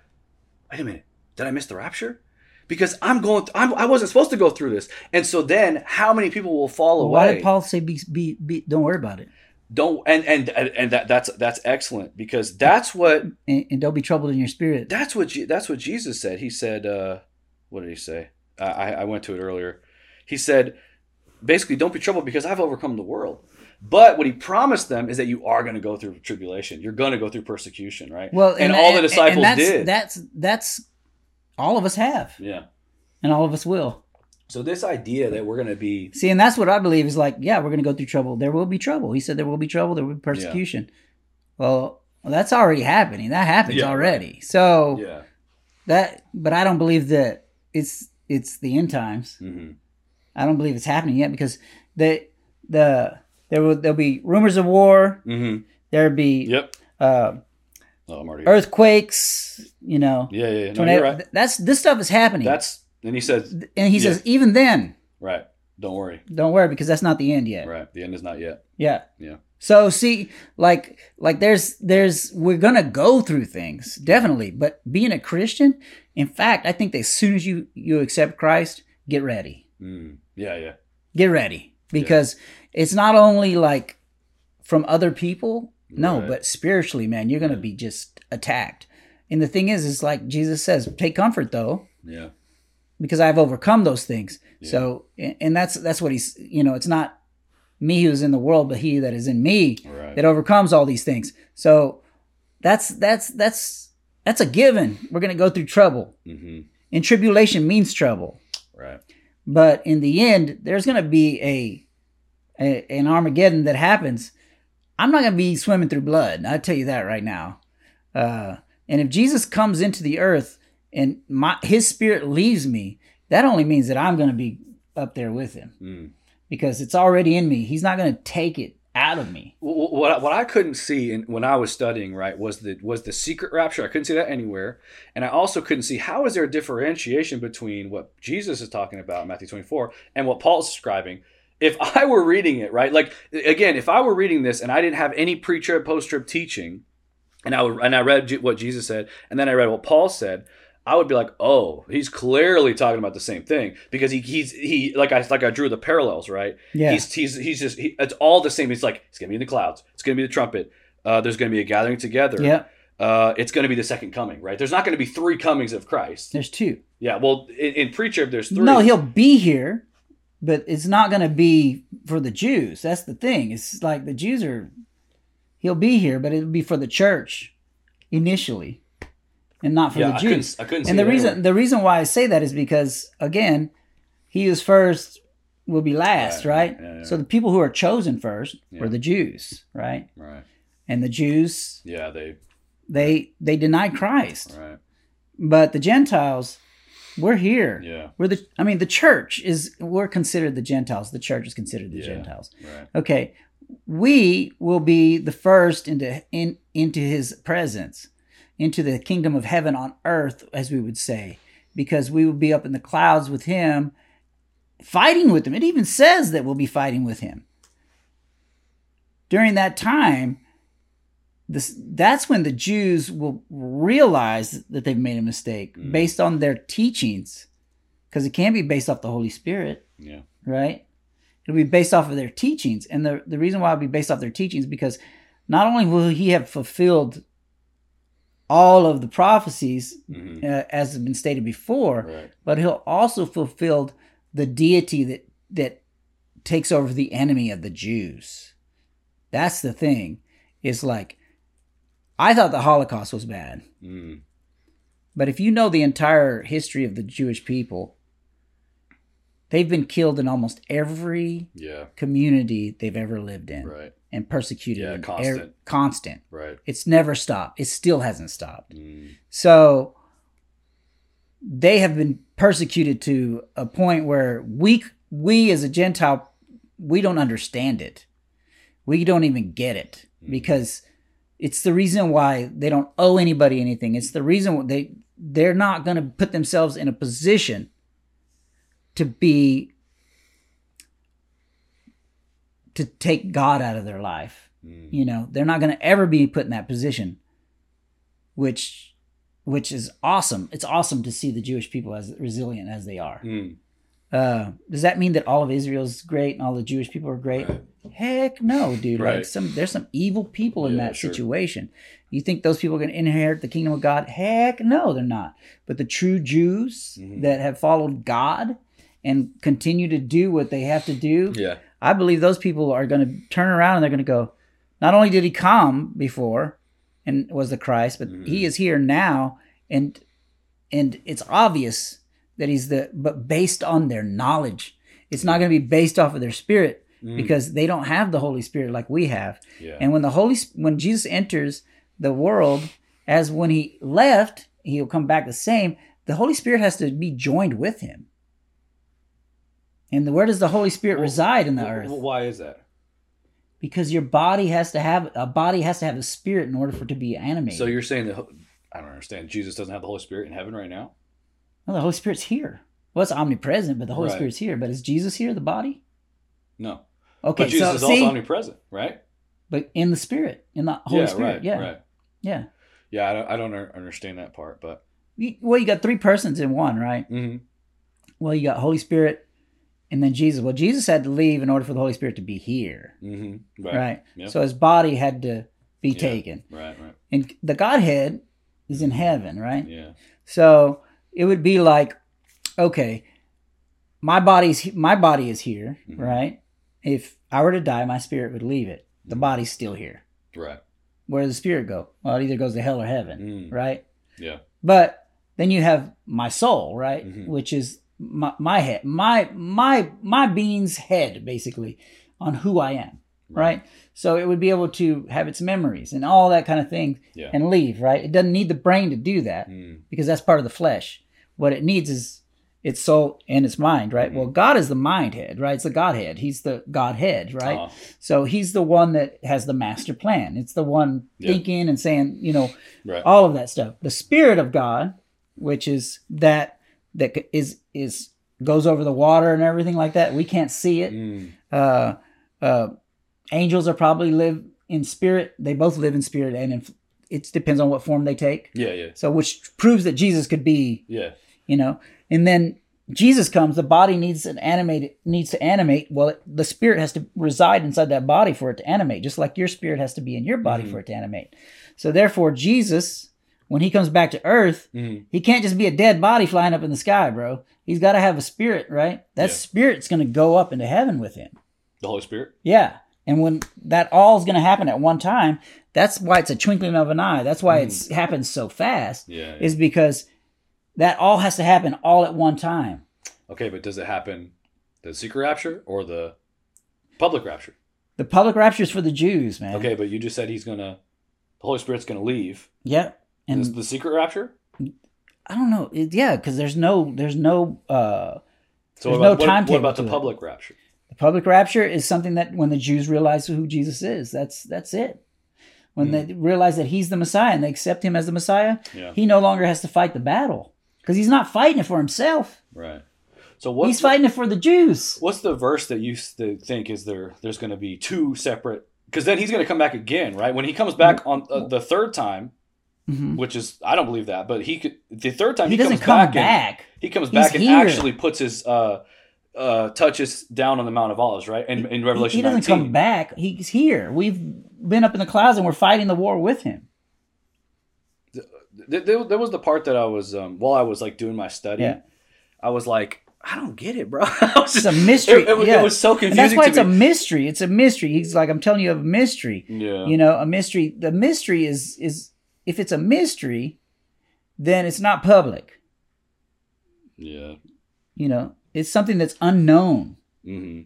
wait a minute, did I miss the rapture? Because I wasn't supposed to go through this. And so then how many people will fall away? Why did Paul say, "Be don't worry about it"? Don't and that's excellent, because that's what and don't be troubled in your spirit. That's what Jesus said. He said, "What did he say?" I went to it earlier. He said, basically, "Don't be troubled, because I've overcome the world." But what he promised them is that you are going to go through tribulation. You're going to go through persecution, right? Well, and all the disciples did. That's all of us have. Yeah, and all of us will. So this idea that we're going to be... See, and that's what I believe is like, yeah, we're going to go through trouble. There will be trouble. He said there will be trouble. There will be persecution. Yeah. Well, that's already happening. That happens already. So but I don't believe that it's the end times. Mm-hmm. I don't believe it's happening yet, because there'll be rumors of war. Mm-hmm. There'll be... Yep. Earthquakes, you know. Yeah. No, you're right. This stuff is happening. And he says, even then. Right. Don't worry, because that's not the end yet. Right. The end is not yet. Yeah. Yeah. So see, like there's we're gonna go through things, definitely. But being a Christian, in fact, I think that as soon as you accept Christ, get ready. Mm. Yeah. Get ready. Because it's not only like from other people, but spiritually, man, you're gonna be just attacked. And the thing is like Jesus says, take comfort though. Yeah. Because I've overcome those things. Yeah. So, and that's what he's, you know, it's not me who's in the world, but he that is in me that overcomes all these things. So that's a given. We're going to go through trouble. Mm-hmm. And tribulation means trouble. Right. But in the end, there's going to be an Armageddon that happens. I'm not going to be swimming through blood. I'll tell you that right now. And if Jesus comes into the earth, and his spirit leaves me, that only means that I'm going to be up there with him because it's already in me. He's not going to take it out of me. What I couldn't see when I was studying, right, was the secret rapture. I couldn't see that anywhere. And I also couldn't see, how is there a differentiation between what Jesus is talking about in Matthew 24 and what Paul's describing? If I were reading it, right, like, again, if I were reading this and I didn't have any pre-trib, post-trib teaching, and I read what Jesus said, and then I read what Paul said, I would be like, oh, he's clearly talking about the same thing, because I drew the parallels, right? Yeah. He's just it's all the same. He's like, it's gonna be in the clouds. It's gonna be the trumpet. There's gonna be a gathering together. Yeah. It's gonna be the second coming, right? There's not gonna be three comings of Christ. There's two. Yeah. Well, in pre-trib, there's three. No, he'll be here, but it's not gonna be for the Jews. That's the thing. It's like the Jews he'll be here, but it'll be for the church initially. And not for the Jews. I couldn't and the reason anywhere. The reason why I say that is because, again, he who's first will be last, right? Yeah. So the people who are chosen first were the Jews, right? Right. And the Jews, they denied Christ, right? But the Gentiles, we're here. Yeah. The church is, we're considered the Gentiles. The church is considered the Gentiles. Right. Okay, we will be the first into his presence, into the kingdom of heaven on earth, as we would say, because we will be up in the clouds with him, fighting with him. It even says that we'll be fighting with him. During that time, this, that's when the Jews will realize that they've made a mistake based on their teachings, because it can't be based off the Holy Spirit. Yeah. Right? It'll be based off of their teachings. And the reason why it'll be based off their teachings, because not only will he have fulfilled all of the prophecies as has been stated before, but he'll also fulfilled the deity that takes over the enemy of the Jews. That's the thing. It's like, I thought the Holocaust was bad. But if you know the entire history of the Jewish people, they've been killed in almost every community they've ever lived in. Right. And persecuted. Yeah, constant. Constant. Right. It's never stopped. It still hasn't stopped. So they have been persecuted to a point where we as a Gentile, we don't understand it. We don't even get it. Because it's the reason why they don't owe anybody anything. It's the reason they're not going to put themselves in a position to take God out of their life. You know, they're not going to ever be put in that position, which is awesome. It's awesome to see the Jewish people as resilient as they are. Does that mean that all of Israel is great and all the Jewish people are great? Heck no, dude. Right. Like there's some evil people in that situation. You think those people are going to inherit the kingdom of God? Heck no, they're not. But the true Jews that have followed God and continue to do what they have to do, I believe those people are going to turn around and they're going to go, not only did he come before and was the Christ, but he is here now. And it's obvious that he's but based on their knowledge. It's not going to be based off of their spirit, because they don't have the Holy Spirit like we have. Yeah. And when Jesus enters the world, as when he left, he'll come back the same. The Holy Spirit has to be joined with him. And where does the Holy Spirit reside in the earth? Why is that? Because your body has to have a spirit in order for it to be animated. So you're saying that, I don't understand, Jesus doesn't have the Holy Spirit in heaven right now? No, the Holy Spirit's here. Well, it's omnipresent, but the Holy Spirit's here. But is Jesus here, the body? No. Okay, but Jesus is also omnipresent, right? But in the Spirit, in the Holy Spirit. Right, yeah. Yeah, I don't understand that part, but... Well, you got three persons in one, right? Mm-hmm. Well, you got Holy Spirit and then Jesus. Well, Jesus had to leave in order for the Holy Spirit to be here, right? Yep. So his body had to be taken. Right. And the Godhead is in heaven, right? Yeah. So... It would be like, okay, my body is here, right? If I were to die, my spirit would leave it. The body's still here. Right. Where does the spirit go? Well, it either goes to hell or heaven, right? Yeah. But then you have my soul, right? Mm-hmm. Which is my head, my being's head, basically, on who I am, right? So it would be able to have its memories and all that kind of thing and leave, right? It doesn't need the brain to do that because that's part of the flesh. What it needs is its soul and its mind, right? Mm-hmm. Well, God is the mind head, right? It's the Godhead. He's the Godhead, right? Uh-huh. So he's the one that has the master plan. It's the one thinking and saying, you know, all of that stuff. The Spirit of God, which is that goes over the water and everything like that. We can't see it. Angels are probably live in spirit. They both live in spirit, and it depends on what form they take. Yeah. So which proves that Jesus could be, you know. And then Jesus comes. The body needs to animate. Well, the spirit has to reside inside that body for it to animate, just like your spirit has to be in your body for it to animate. So therefore, Jesus, when he comes back to earth, he can't just be a dead body flying up in the sky, bro. He's got to have a spirit, right? That spirit's going to go up into heaven with him. The Holy Spirit? Yeah. And when that all is going to happen at one time, that's why it's a twinkling of an eye. That's why it happens so fast, is because that all has to happen all at one time. Okay, but does it happen, the secret rapture or the public rapture? The public rapture is for the Jews, man. Okay, but you just said the Holy Spirit's going to leave. Yeah. And is the secret rapture? I don't know. Because there's no timetable. What about the public rapture? The public rapture is something that when the Jews realize who Jesus is, that's it. When they realize that he's the Messiah and they accept him as the Messiah, he no longer has to fight the battle because he's not fighting it for himself. Right. So he's fighting it for the Jews. What's the verse that you think there's going to be two separate Because then he's going to come back again, right? When he comes back on the third time, which is, I don't believe that, but he could, the third time he comes back and actually puts his touches down on the Mount of Olives, right? And in Revelation 19. He doesn't come back. He's here. We've been up in the clouds and we're fighting the war with him. There was the part that I was, while I was like doing my study, I was like, I don't get it, bro. It's a mystery. It was so confusing. And that's why it's a mystery. It's a mystery. He's like, I'm telling you, a mystery. Yeah. You know, a mystery. The mystery is if it's a mystery, then it's not public. Yeah. You know, it's something that's unknown. Mm-hmm.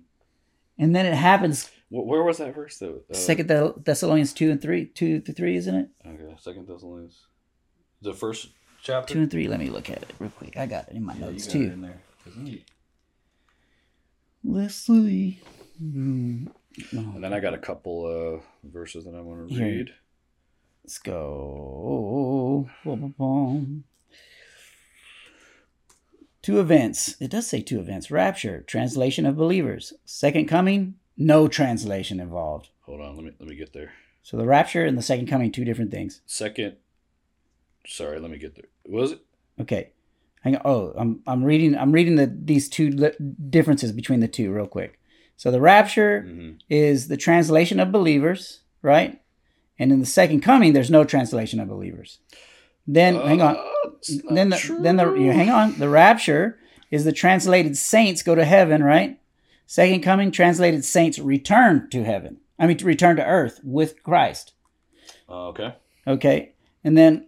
And then it happens. Where was that verse though? 2 Thessalonians 2 and 3, 2 to 3, isn't it? Okay, 2 Thessalonians, the first chapter, 2 and 3. Let me look at it real quick. I got it in my notes too. It in there. Leslie. And then I got a couple of verses that I want to read. Let's go. Two events. It does say two events. Rapture, translation of believers. Second coming, no translation involved. Hold on, let me get there. So the rapture and the second coming, two different things. Sorry, let me get there. What was it? Okay. I'm reading these two differences between the two real quick. So the rapture is the translation of believers, right? And in the second coming, there's no translation of believers. Then hang on. The rapture is the translated saints go to heaven, right? Second coming, translated saints return to heaven. I mean, to return to earth with Christ. Okay. And then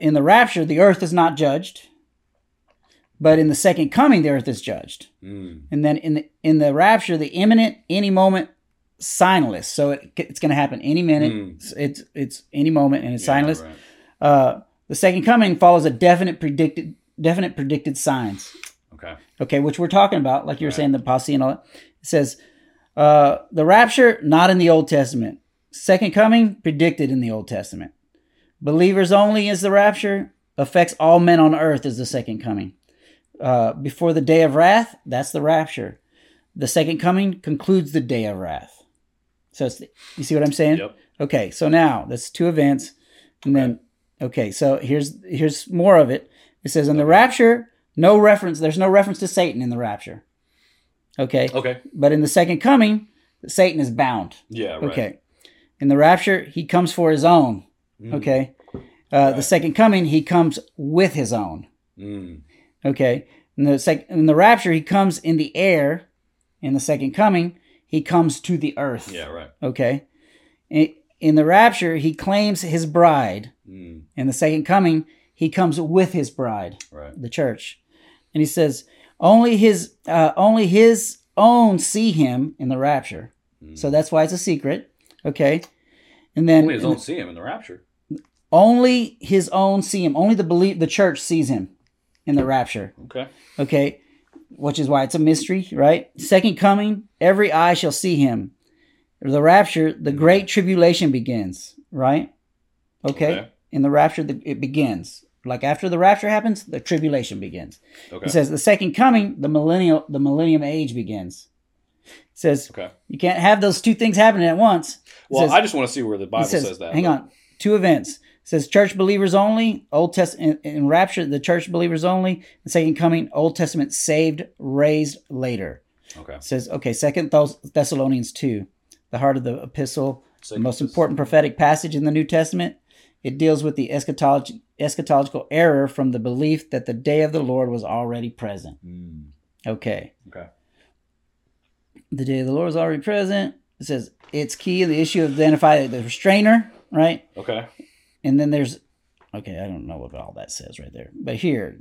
in the rapture, the earth is not judged. But in the second coming, the earth is judged. Mm. And then in the rapture, the imminent, any moment, signless. So it's going to happen any minute. Mm. It's any moment, and it's signless. Right. The second coming follows a definite predicted signs. Okay, which we're talking about, like you were saying, the posse and all that. It says, the rapture, not in the Old Testament. Second coming, predicted in the Old Testament. Believers only is the rapture. Affects all men on earth is the second coming. Before the day of wrath, that's the rapture. The second coming concludes the day of wrath. So you see what I'm saying? Yep. Okay, so now that's two events. And then, okay, so here's more of it. It says in the rapture, no reference. There's no reference to Satan in the rapture. Okay. But in the second coming, Satan is bound. Yeah, right. Okay. In the rapture, he comes for his own. Mm. Okay. The second coming, he comes with his own. Mm. Okay, in the rapture, he comes in the air. In the second coming, he comes to the earth. Yeah, right. Okay. In the rapture, he claims his bride. Mm. In the second coming, he comes with his bride, right, the church. And he says, only his own see him in the rapture. Mm. So that's why it's a secret. Okay. And then only his own see him in the rapture. Only his own see him. Only the church sees him in the rapture. Okay, which is why it's a mystery, right? Second coming, every eye shall see him. The rapture, the great tribulation begins, right? Okay. In the rapture, it begins. Like after the rapture happens, the tribulation begins. Okay. It says the second coming, the millennium age begins. It says you can't have those two things happening at once. Well, I just want to see where the Bible says that. Hang on, two events. Says church believers only, Old Testament in rapture, the church believers only, the second coming, Old Testament saved, raised later. Okay. Says, okay, 2 Thessalonians 2, the heart of the epistle, the most important prophetic passage in the New Testament. It deals with the eschatological error from the belief that the day of the Lord was already present. Mm. Okay. The day of the Lord was already present. It says it's key in the issue of identify the restrainer, right? Okay. And then there's, I don't know what all that says right there. But here,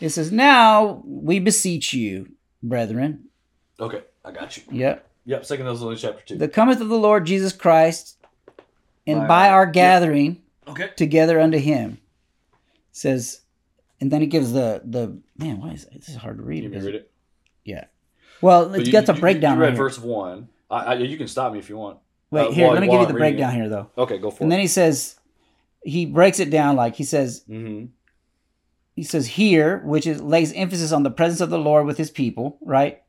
it says, now we beseech you, brethren. Okay, I got you. Yep, 2 Thessalonians chapter 2. The cometh of the Lord Jesus Christ, and by our gathering together unto him. It says, and then it gives man, why is this is hard to read. You read it? Yeah. Well, it's got the breakdown. You read verse 1. You can stop me if you want. Wait, here, let me give you the breakdown here, though. Okay, go for it. And then he says, he breaks it down like he says, here, which is lays emphasis on the presence of the Lord with his people, right?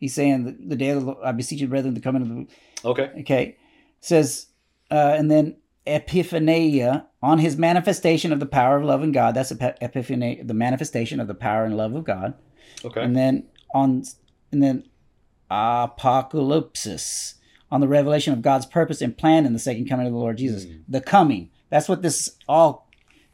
He's saying the day of the Lord, I beseech you, brethren, the coming of the... Okay. says, and then Epiphania, on his manifestation of the power of love in God. That's Epiphany, the manifestation of the power and love of God. Okay. And then apocalypsis, on the revelation of God's purpose and plan in the second coming of the Lord Jesus. Mm. The coming. That's what this all,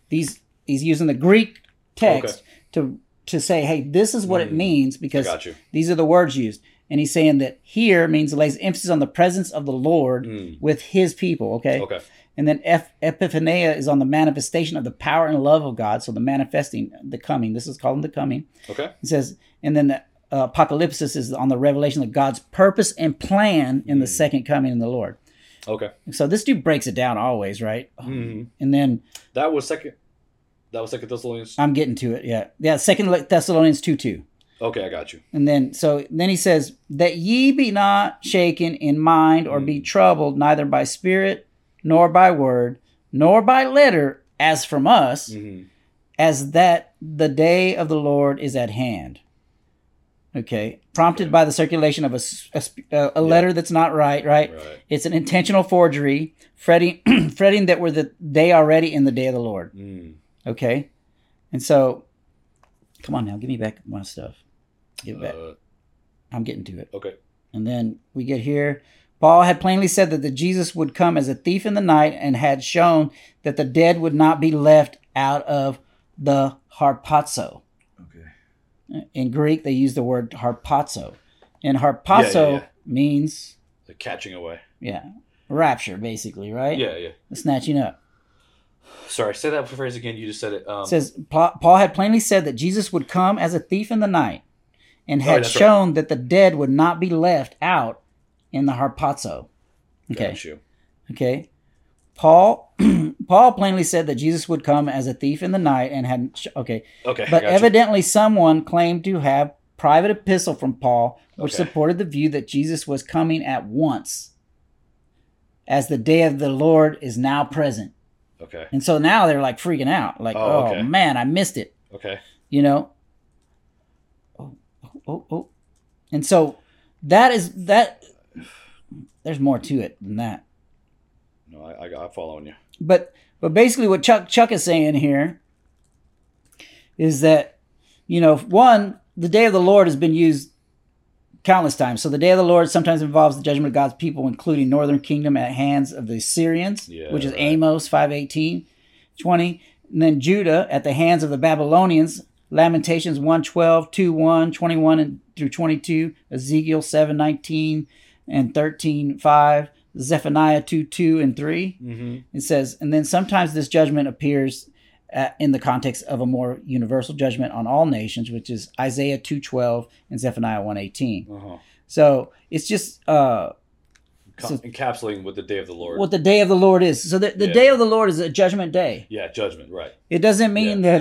these, he's using the Greek text to say, hey, this is what it means, because these are the words used. And he's saying that here means lays emphasis on the presence of the Lord with his people. Okay. Okay. And then Epiphania is on the manifestation of the power and love of God. So the manifesting, the coming. This is called the coming. Okay. It says, and then the apocalypsis is on the revelation of God's purpose and plan in the second coming of the Lord. Okay. So this dude breaks it down always, right? Mm-hmm. And then that was 2 Thessalonians. I'm getting to it. Yeah. Yeah. 2 Thessalonians 2:2. Okay, I got you. And then, so he says, that ye be not shaken in mind or be troubled, neither by spirit, nor by word, nor by letter, as from us, as that the day of the Lord is at hand. Okay. Prompted by the circulation of a letter that's not right? It's an intentional forgery, fretting that we're the day already in the day of the Lord. Mm. Okay. And so, come on now, give me back my stuff. Give it back. I'm getting to it. Okay. And then we get here. Paul had plainly said that the Jesus would come as a thief in the night, and had shown that the dead would not be left out of the harpazo. Okay. In Greek, they use the word harpazo. And harpazo means... the catching away. Yeah. Rapture, basically, right? Yeah, yeah. The snatching up. Sorry, say that phrase again. You just said it. It says, Paul had plainly said that Jesus would come as a thief in the night, and had shown that the dead would not be left out in the harpazo. Okay. Gotcha. Okay. Paul plainly said that Jesus would come as a thief in the night, and had... Okay. But evidently someone claimed to have private epistle from Paul, which supported the view that Jesus was coming at once, as the day of the Lord is now present. Okay. And so now they're like freaking out. Like, man, I missed it. Okay. You know? Oh. And so that there's more to it than that. No, I'm following you. But basically what Chuck is saying here is that, you know, one, the day of the Lord has been used countless times. So the day of the Lord sometimes involves the judgment of God's people, including northern kingdom at hands of the Assyrians, which is Amos 5:18-20. And then Judah at the hands of the Babylonians, Lamentations 1:12, 2:1, 21 through 22, Ezekiel 7:19 and 13:5, Zephaniah 2:2 and 3. Mm-hmm. It says, and then sometimes this judgment appears in the context of a more universal judgment on all nations, which is Isaiah 2:12 and Zephaniah 1:18. Uh-huh. So it's just encapsulating what the day of the Lord. What the day of the Lord is. So the day of the Lord is a judgment day. Yeah, judgment, right. It doesn't mean that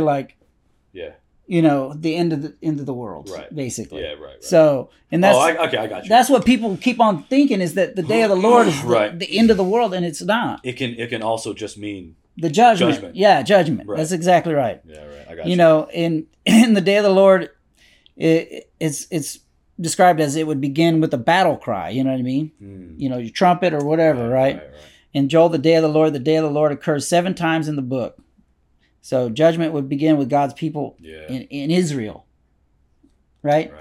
you know, the end of the world, right? Basically, yeah, right. So, and that's I got you. That's what people keep on thinking, is that the day of the Lord is the end of the world, and it's not. It can also just mean the judgment. Yeah, judgment. Right. That's exactly right. Yeah, right. I got you. You know, in the day of the Lord, it's described as it would begin with a battle cry. You know what I mean? Mm. You know, your trumpet or whatever, right? And Joel, the day of the Lord occurs 7 times in the book. So judgment would begin with God's people in Israel, right?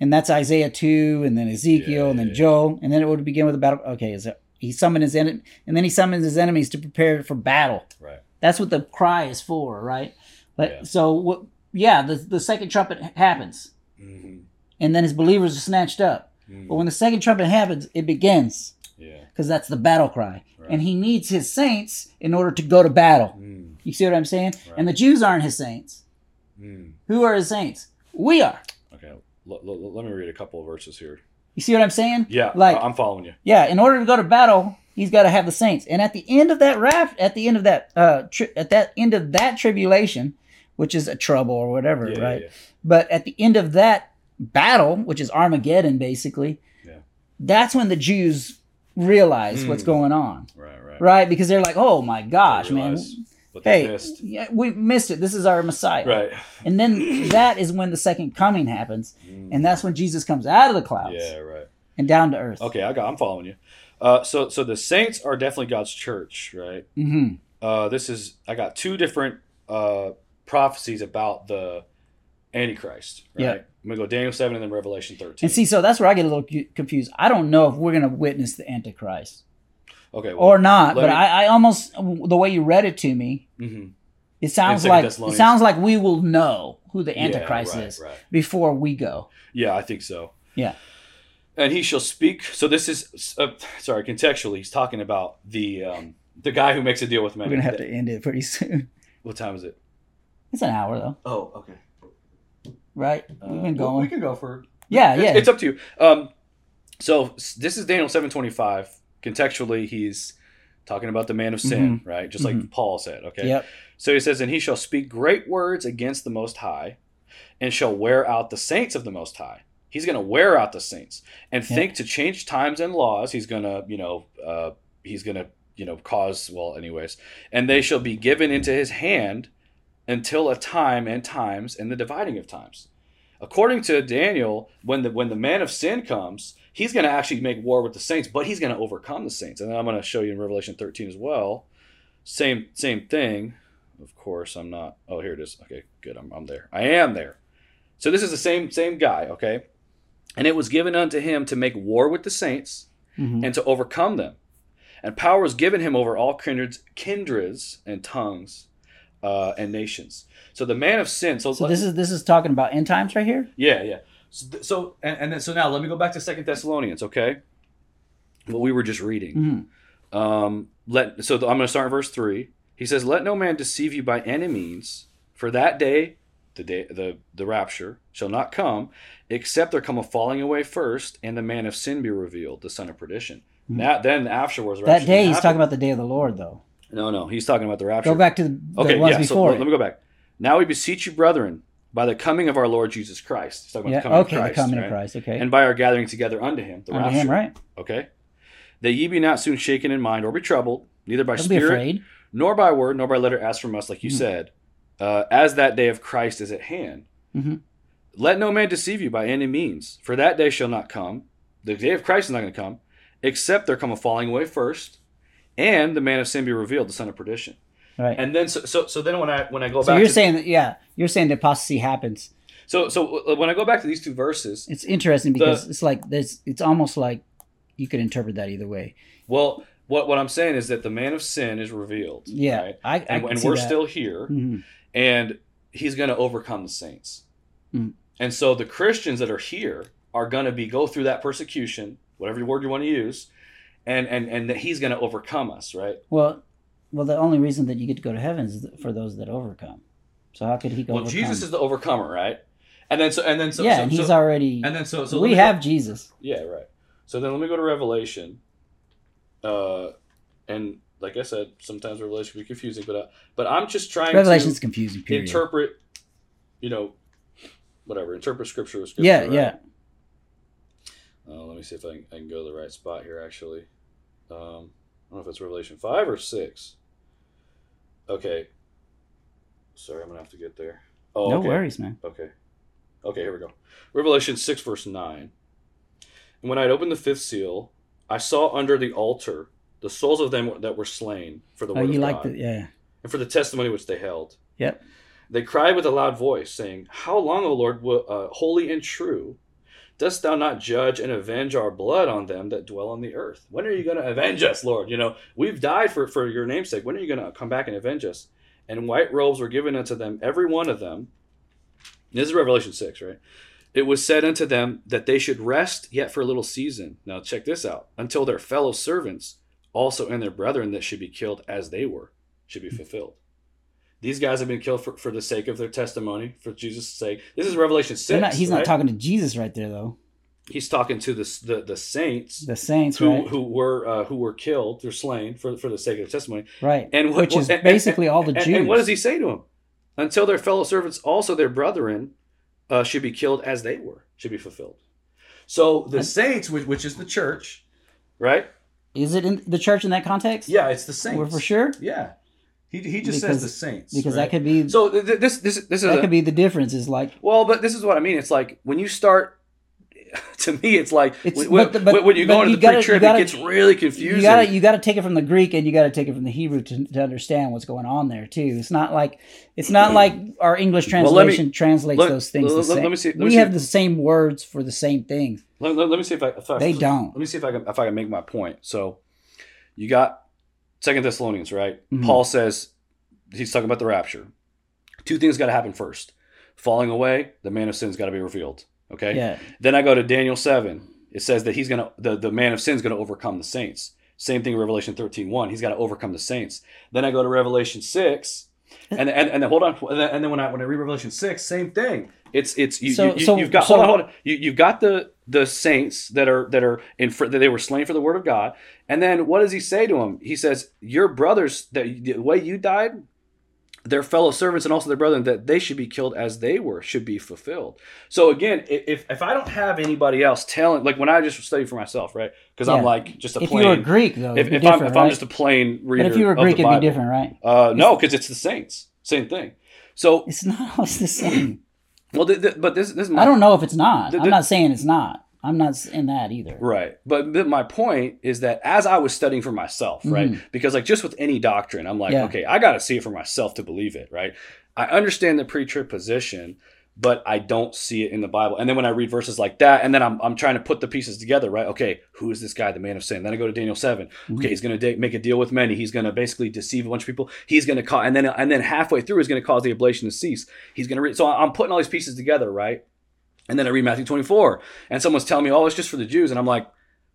And that's Isaiah 2, and then Ezekiel, and then Joel, and then it would begin with a battle. Okay, so he summons his enemies to prepare for battle. Right. That's what the cry is for, right? But the second trumpet happens, and then his believers are snatched up. Mm-hmm. But when the second trumpet happens, it begins, because that's the battle cry, and he needs his saints in order to go to battle. Mm. You see what I'm saying? Right. And the Jews aren't his saints. Mm. Who are his saints? We are. Okay. Let me read a couple of verses here. You see what I'm saying? Yeah. Like, I'm following you. Yeah. In order to go to battle, he's got to have the saints. And at the end of that tribulation, which is a trouble or whatever, right? Yeah. But at the end of that battle, which is Armageddon, basically, that's when the Jews realize what's going on. Right. Right? Because they're like, oh my gosh, man. We missed it. This is our Messiah. Right. And then that is when the second coming happens. And that's when Jesus comes out of the clouds. Yeah, right. And down to earth. Okay, I'm following you. So the saints are definitely God's church, right? Mm-hmm. I got two different prophecies about the Antichrist, right? Yeah. I'm going to go Daniel 7 and then Revelation 13. And see, so that's where I get a little confused. I don't know if we're going to witness the Antichrist. Okay. Well, or not, but I almost, the way you read it to me, mm-hmm. it sounds like we will know who the Antichrist is before we go. Yeah, I think so. Yeah. And he shall speak. So this is, contextually, he's talking about the guy who makes a deal with men. We're going to have to end it pretty soon. What time is it? It's an hour, though. Oh, okay. Right? We've been going. We can go for... Yeah. It's up to you. So this is Daniel 7:25. Contextually, he's talking about the man of sin, mm-hmm. right? Just like mm-hmm. Paul said, okay? Yep. So he says, and he shall speak great words against the Most High and shall wear out the saints of the Most High. He's going to wear out the saints and think to change times and laws. He's going to, cause, and they shall be given into his hand until a time and times and the dividing of times. According to Daniel, when the man of sin comes, he's going to actually make war with the saints, but he's going to overcome the saints. And then I'm going to show you in Revelation 13 as well. Same thing. Of course, I'm not. Oh, here it is. Okay, good. I'm there. I am there. So this is the same guy, okay? And it was given unto him to make war with the saints mm-hmm. and to overcome them. And power was given him over all kindreds and tongues. And nations. So the man of sin. So this is talking about end times right here? Yeah. So now let me go back to 2 Thessalonians, okay? What we were just reading. Mm-hmm. I'm going to start in verse 3. He says, "Let no man deceive you by any means, for that day, the rapture, shall not come, except there come a falling away first, and the man of sin be revealed, the son of perdition." Mm-hmm. Then afterwards. That day, he's talking about the day of the Lord, though. No, he's talking about the rapture. Go back to the ones before. So let me go back. "Now we beseech you, brethren, by the coming of our Lord Jesus Christ." He's talking about the coming of Christ, okay. "And by our gathering together unto him," the rapture. Right. Okay. "That ye be not soon shaken in mind or be troubled, neither by spirit, nor by word, nor by letter as from us," like you said, "as that day of Christ is at hand." Mm-hmm. "Let no man deceive you by any means, for that day shall not come." The day of Christ is not going to come, "except there come a falling away first, and the man of sin be revealed, the son of perdition." Right. And then so then when I go back, you're saying that apostasy happens. So when I go back to these two verses, it's interesting because it's almost like you could interpret that either way. Well, what I'm saying is that the man of sin is revealed. Yeah, right? I see we're that. Still here, mm-hmm. and he's going to overcome the saints, mm-hmm. and so the Christians that are here are going to go through that persecution, whatever word you want to use. And that he's going to overcome us, right? Well, the only reason that you get to go to heaven is for those that overcome. So how could he go? Well, overcome? Jesus is the overcomer, right? And we have Jesus. Yeah, right. So then let me go to Revelation, and like I said, sometimes Revelation can be confusing, but I'm just trying. Revelation's confusing. Period. Interpret, interpret Scripture with Scripture. Yeah, right? Yeah. Let me see if I can go to the right spot here, actually. I don't know if it's Revelation 5 or 6. Okay. Sorry, I'm going to have to get there. Oh, no worries, man. Okay, here we go. Revelation 6, verse 9. "And when I had opened the fifth seal, I saw under the altar the souls of them that were slain for the word of God. And for the testimony which they held. Yep. They cried with a loud voice, saying, 'How long, O Lord, holy and true, dost thou not judge and avenge our blood on them that dwell on the earth?'" When are you going to avenge us, Lord? We've died for your name's sake. When are you going to come back and avenge us? "And white robes were given unto them, every one of them." This is Revelation 6, right? "It was said unto them that they should rest yet for a little season." Now check this out. "Until their fellow servants also and their brethren that should be killed as they were should be fulfilled." These guys have been killed for the sake of their testimony, for Jesus' sake. This is Revelation 6. He's not talking to Jesus right there, though. He's talking to the saints. The saints, who were killed, they're slain for the sake of their testimony, right? And basically all the Jews. And what does he say to them? "Until their fellow servants, also their brethren, should be killed as they were, should be fulfilled." So the saints, which is the church, right? Is it in the church in that context? Yeah, it's the saints. We're for sure. Yeah. He just says the saints. Because that could be... So this is... That could be the difference is like... Well, but this is what I mean. It's like when you start to me, it's like when you're going to the pre-trib, it gets really confusing. You got to take it from the Greek and you got to take it from the Hebrew to understand what's going on there too. It's not like our English translation translates those things the same. We have the same words for the same things. Let me see if I they don't. Let me see if I can make my point. So you got 2 Thessalonians, right? Mm-hmm. Paul says he's talking about the rapture. 2 things got to happen first. Falling away, the man of sin's got to be revealed. Okay. Yeah. Then I go to Daniel 7. It says that the man of sin's going to overcome the saints. Same thing in Revelation 13:1. He's got to overcome the saints. Then I go to Revelation 6, and then hold on. And then when I read Revelation 6, same thing. You've got You've got the saints that are in front, that they were slain for the word of God. And then what does he say to them? He says, "Your brothers, the way you died, their fellow servants and also their brethren, that they should be killed as they were, should be fulfilled." So again, if I don't have anybody else telling, like when I just study for myself, right? Because I'm like just a plain. If you were Greek, though, I'm just a plain reader. But if you were Greek, it'd be different, right? No, because it's the saints, same thing. So it's not always the same. Well, but this is I don't know if it's not. I'm not saying it's not. I'm not in that either. Right. But my point is that as I was studying for myself, right? Mm-hmm. Because like just with any doctrine, I'm like, okay, I got to see it for myself to believe it, right? I understand the pre-trib position, but I don't see it in the Bible. And then when I read verses like that, and then I'm trying to put the pieces together, right? Okay, who is this guy, the man of sin? Then I go to Daniel 7. Mm-hmm. Okay, he's going to make a deal with many. He's going to basically deceive a bunch of people. He's going to cause, and then halfway through, he's going to cause the oblation to cease. He's going to read. So I'm putting all these pieces together, right? And then I read Matthew 24, and someone's telling me, "Oh, it's just for the Jews," and I'm like,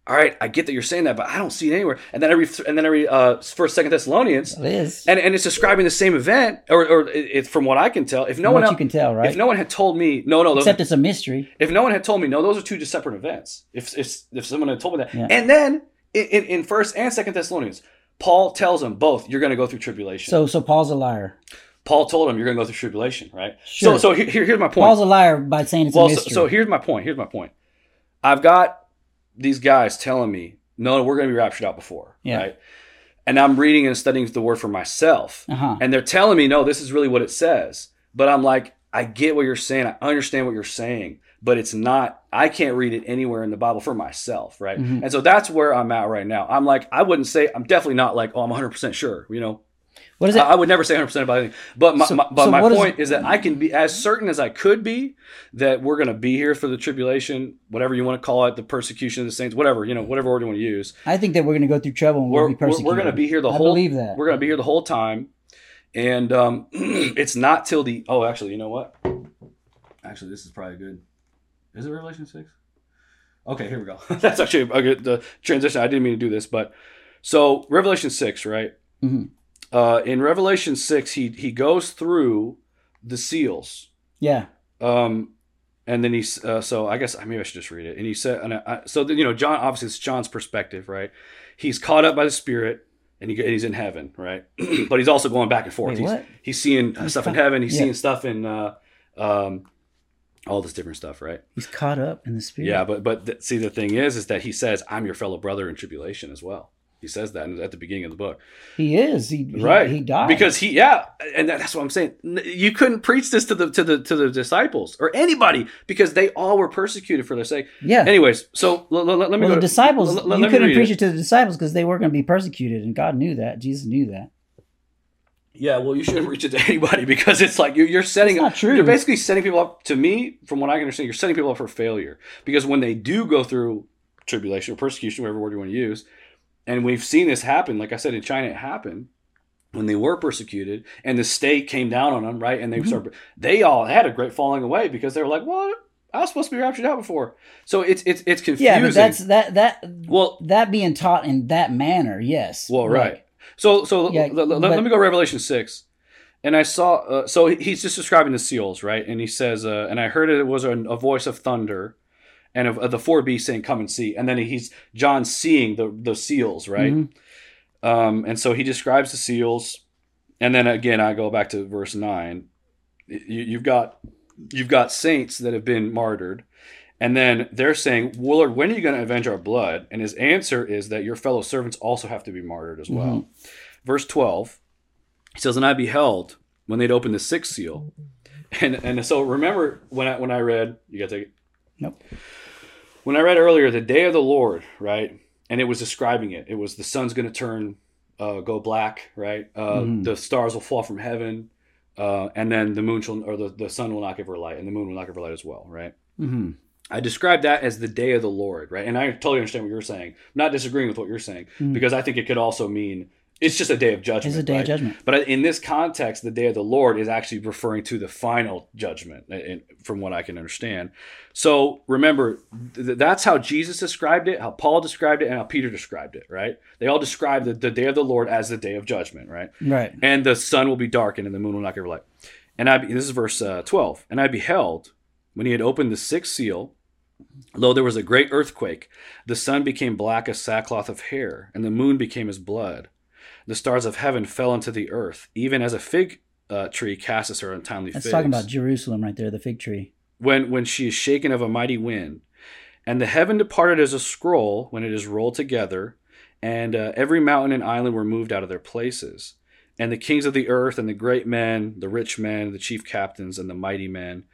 "All right, I get that you're saying that, but I don't see it anywhere." And then I read, 1st, 2nd Thessalonians, it is. And it's describing the same event, or it's from what I can tell. If no one else, you can tell, right? If no one had told me, except it's a mystery. If no one had told me, those are 2 separate events. If someone had told me that, and then in 1st and 2nd Thessalonians, Paul tells them both, "You're going to go through tribulation." So Paul's a liar. Paul told him, "You're going to go through tribulation," right? Sure. So here's my point. Paul's a liar by saying it's a mystery. So here's my point. I've got these guys telling me, "No, we're going to be raptured out before," right? And I'm reading and studying the word for myself, and they're telling me, "No, this is really what it says." But I'm like, I get what you're saying. I understand what you're saying, but it's not. I can't read it anywhere in the Bible for myself, right? Mm-hmm. And so that's where I'm at right now. I'm like, I wouldn't say I'm definitely not like, "Oh, I'm 100% sure," you know. What is it? I would never say 100% about anything. But my point is that I can be as certain as I could be that we're going to be here for the tribulation, whatever you want to call it, the persecution of the saints, whatever, you know, whatever word you want to use. I think that we're going to go through trouble and we'll be persecuted. We're going to be here the whole time. I believe that. We're going to be here the whole time. And it's not till the... Oh, actually, you know what? Actually, this is probably good. Is it Revelation 6? Okay, here we go. That's actually a good transition. I didn't mean to do this, but... So, Revelation 6, right? Mm-hmm. In Revelation 6, he goes through the seals. Yeah. And then he's so I guess maybe I should just read it. And he said, John, obviously it's John's perspective, right? He's caught up by the Spirit, and he's in heaven, right? But he's also going back and forth. Wait, he's seeing stuff in heaven. He's seeing stuff in all this different stuff, right? He's caught up in the Spirit. Yeah, but see, the thing is that he says, "I'm your fellow brother in tribulation" as well. He says that at the beginning of the book. He is. He died. Because and that's what I'm saying. You couldn't preach this to the disciples or anybody because they all were persecuted for their sake. Yeah. Anyways, so let me go. The disciples, you couldn't preach it to the disciples because they were going to be persecuted, and God knew that. Jesus knew that. Yeah, well, you shouldn't preach it to anybody because it's like you're setting up. It's not true. You're basically setting people up, to me, from what I can understand, you're setting people up for failure. Because when they do go through tribulation or persecution, whatever word you want to use, and we've seen this happen. Like I said, in China, it happened when they were persecuted, and the state came down on them, right? And they all had a great falling away because they were like, "What? I was supposed to be raptured out before." So it's confusing. Yeah, but that's that being taught in that manner, yes. Well, right. Let me go to Revelation 6. And I saw. So he's just describing the seals, right? And he says, "And I heard it was a voice of thunder, and of the four beasts saying, 'Come and see.'" And then John seeing the seals, right? Mm-hmm. And so he describes the seals. And then again, I go back to verse 9. You've got saints that have been martyred. And then they're saying, "Well, Lord, when are you going to avenge our blood?" And his answer is that your fellow servants also have to be martyred as well. Mm-hmm. Verse 12, he says, "And I beheld when they'd opened the 6th seal." And so remember when I read, you got to take it? Nope. when I read earlier, the day of the Lord, right? And it was describing it. It was the sun's going to turn, go black, right? The stars will fall from heaven. And then the moon shall, or the sun will not give her light, and the moon will not give her light as well, right? Mm-hmm. I describe that as the day of the Lord, right? And I totally understand what you're saying. I'm not disagreeing with what you're saying, because I think it could also mean it's just a day of judgment. It's a day of judgment. But in this context, the day of the Lord is actually referring to the final judgment, from what I can understand. So remember, that's how Jesus described it, how Paul described it, and how Peter described it, right? They all describe the day of the Lord as the day of judgment, right? Right. And the sun will be darkened, and the moon will not give light. And this is verse 12. And I beheld, when he had opened the sixth seal, lo, there was a great earthquake. The sun became black as sackcloth of hair, and the moon became as blood. The stars of heaven fell into the earth, even as a fig tree casts her untimely figs. That's talking about Jerusalem right there, the fig tree. When she is shaken of a mighty wind. And the heaven departed as a scroll when it is rolled together, and every mountain and island were moved out of their places. And the kings of the earth and the great men, the rich men, the chief captains and the mighty men,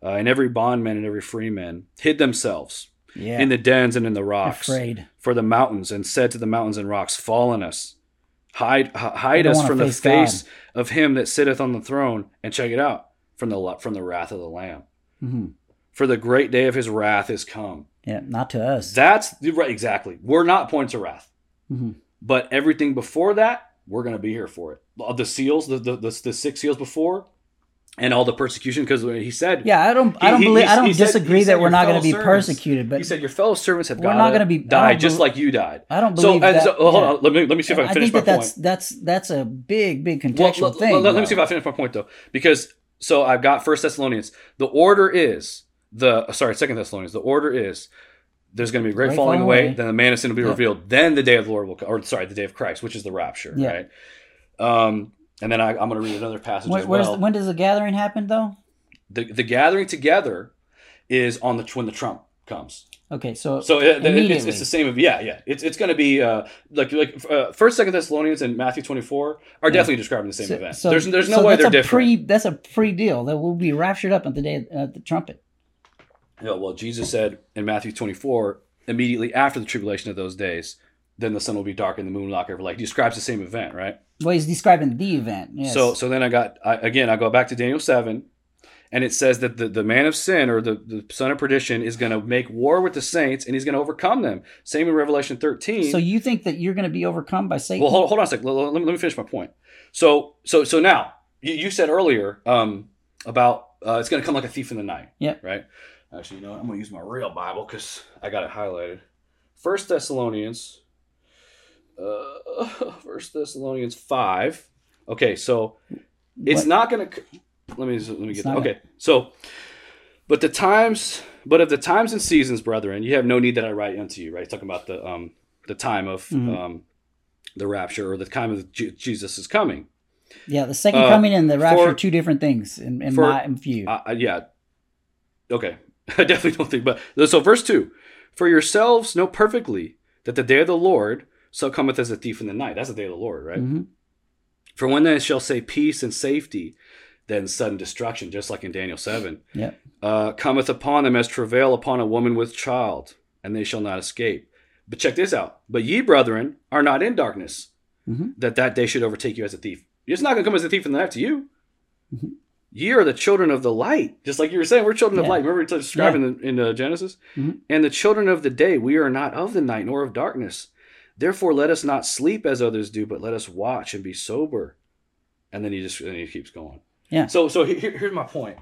and every bondman and every freeman hid themselves in the dens and in the rocks. Afraid. For the mountains, and said to the mountains and rocks, fall on us. Hide us from the face of him that sitteth on the throne, and check it out, from the wrath of the Lamb. Mm-hmm. For the great day of his wrath is come. Yeah, not to us. That's right, exactly. We're not pointing to wrath, but everything before that, we're going to be here for it. The seals, the six seals before, and all the persecution, because he said, "Yeah, I don't disagree that we're not going to be persecuted." But he said, "Your fellow servants have died just like you died." I don't believe that. So hold on, let me see if I can finish my point. That's a big contextual thing. Let me see if I finish my point though, because so I've got 1 Thessalonians. The order is 2 Thessalonians. The order is there's going to be a great falling away. Then the man of sin will be revealed. Then the day of the Lord will come, the day of Christ, which is the rapture, right? And then I'm going to read another passage as well. When does the gathering happen, though? The gathering together is when the trump comes. Okay, so it's the same. It's going to be like First, Second Thessalonians and Matthew 24 are definitely describing the same event. So, there's no way they're different. That's a pre-deal that will be raptured up at the day of the trumpet. Yeah, well, Jesus said in Matthew 24, immediately after the tribulation of those days, then the sun will be dark and the moon will not give her light. He describes the same event, right? Well, he's describing the event. Yes. So then I go back to Daniel 7, and it says that the man of sin, or the son of perdition, is going to make war with the saints, and he's going to overcome them. Same in Revelation 13. So you think that you're going to be overcome by Satan? Well, hold on a second. Let me finish my point. So now you said earlier about it's going to come like a thief in the night. Yeah. Right. Actually, you know what? I'm going to use my real Bible because I got it highlighted. 1 Thessalonians. First Thessalonians 5. Okay, so it's not going to. Let me get that. Okay, so but of the times and seasons, brethren, you have no need that I write unto you. Right, talking about the time of the rapture, or the time of Jesus is coming. Yeah, the second coming and the rapture are two different things in my view. Yeah. Okay, I definitely don't think. But so verse 2, for yourselves know perfectly that the day of the Lord so cometh as a thief in the night. That's the day of the Lord, right? Mm-hmm. For when they shall say peace and safety, then sudden destruction, just like in Daniel 7, cometh upon them as travail upon a woman with child, and they shall not escape. But check this out. But ye, brethren, are not in darkness, that day should overtake you as a thief. It's not going to come as a thief in the night to you. Mm-hmm. Ye are the children of the light. Just like you were saying, we're children of light. Remember it's describing in Genesis? Mm-hmm. And the children of the day, we are not of the night nor of darkness. Therefore, let us not sleep as others do, but let us watch and be sober. And then he keeps going. Yeah. So here's my point.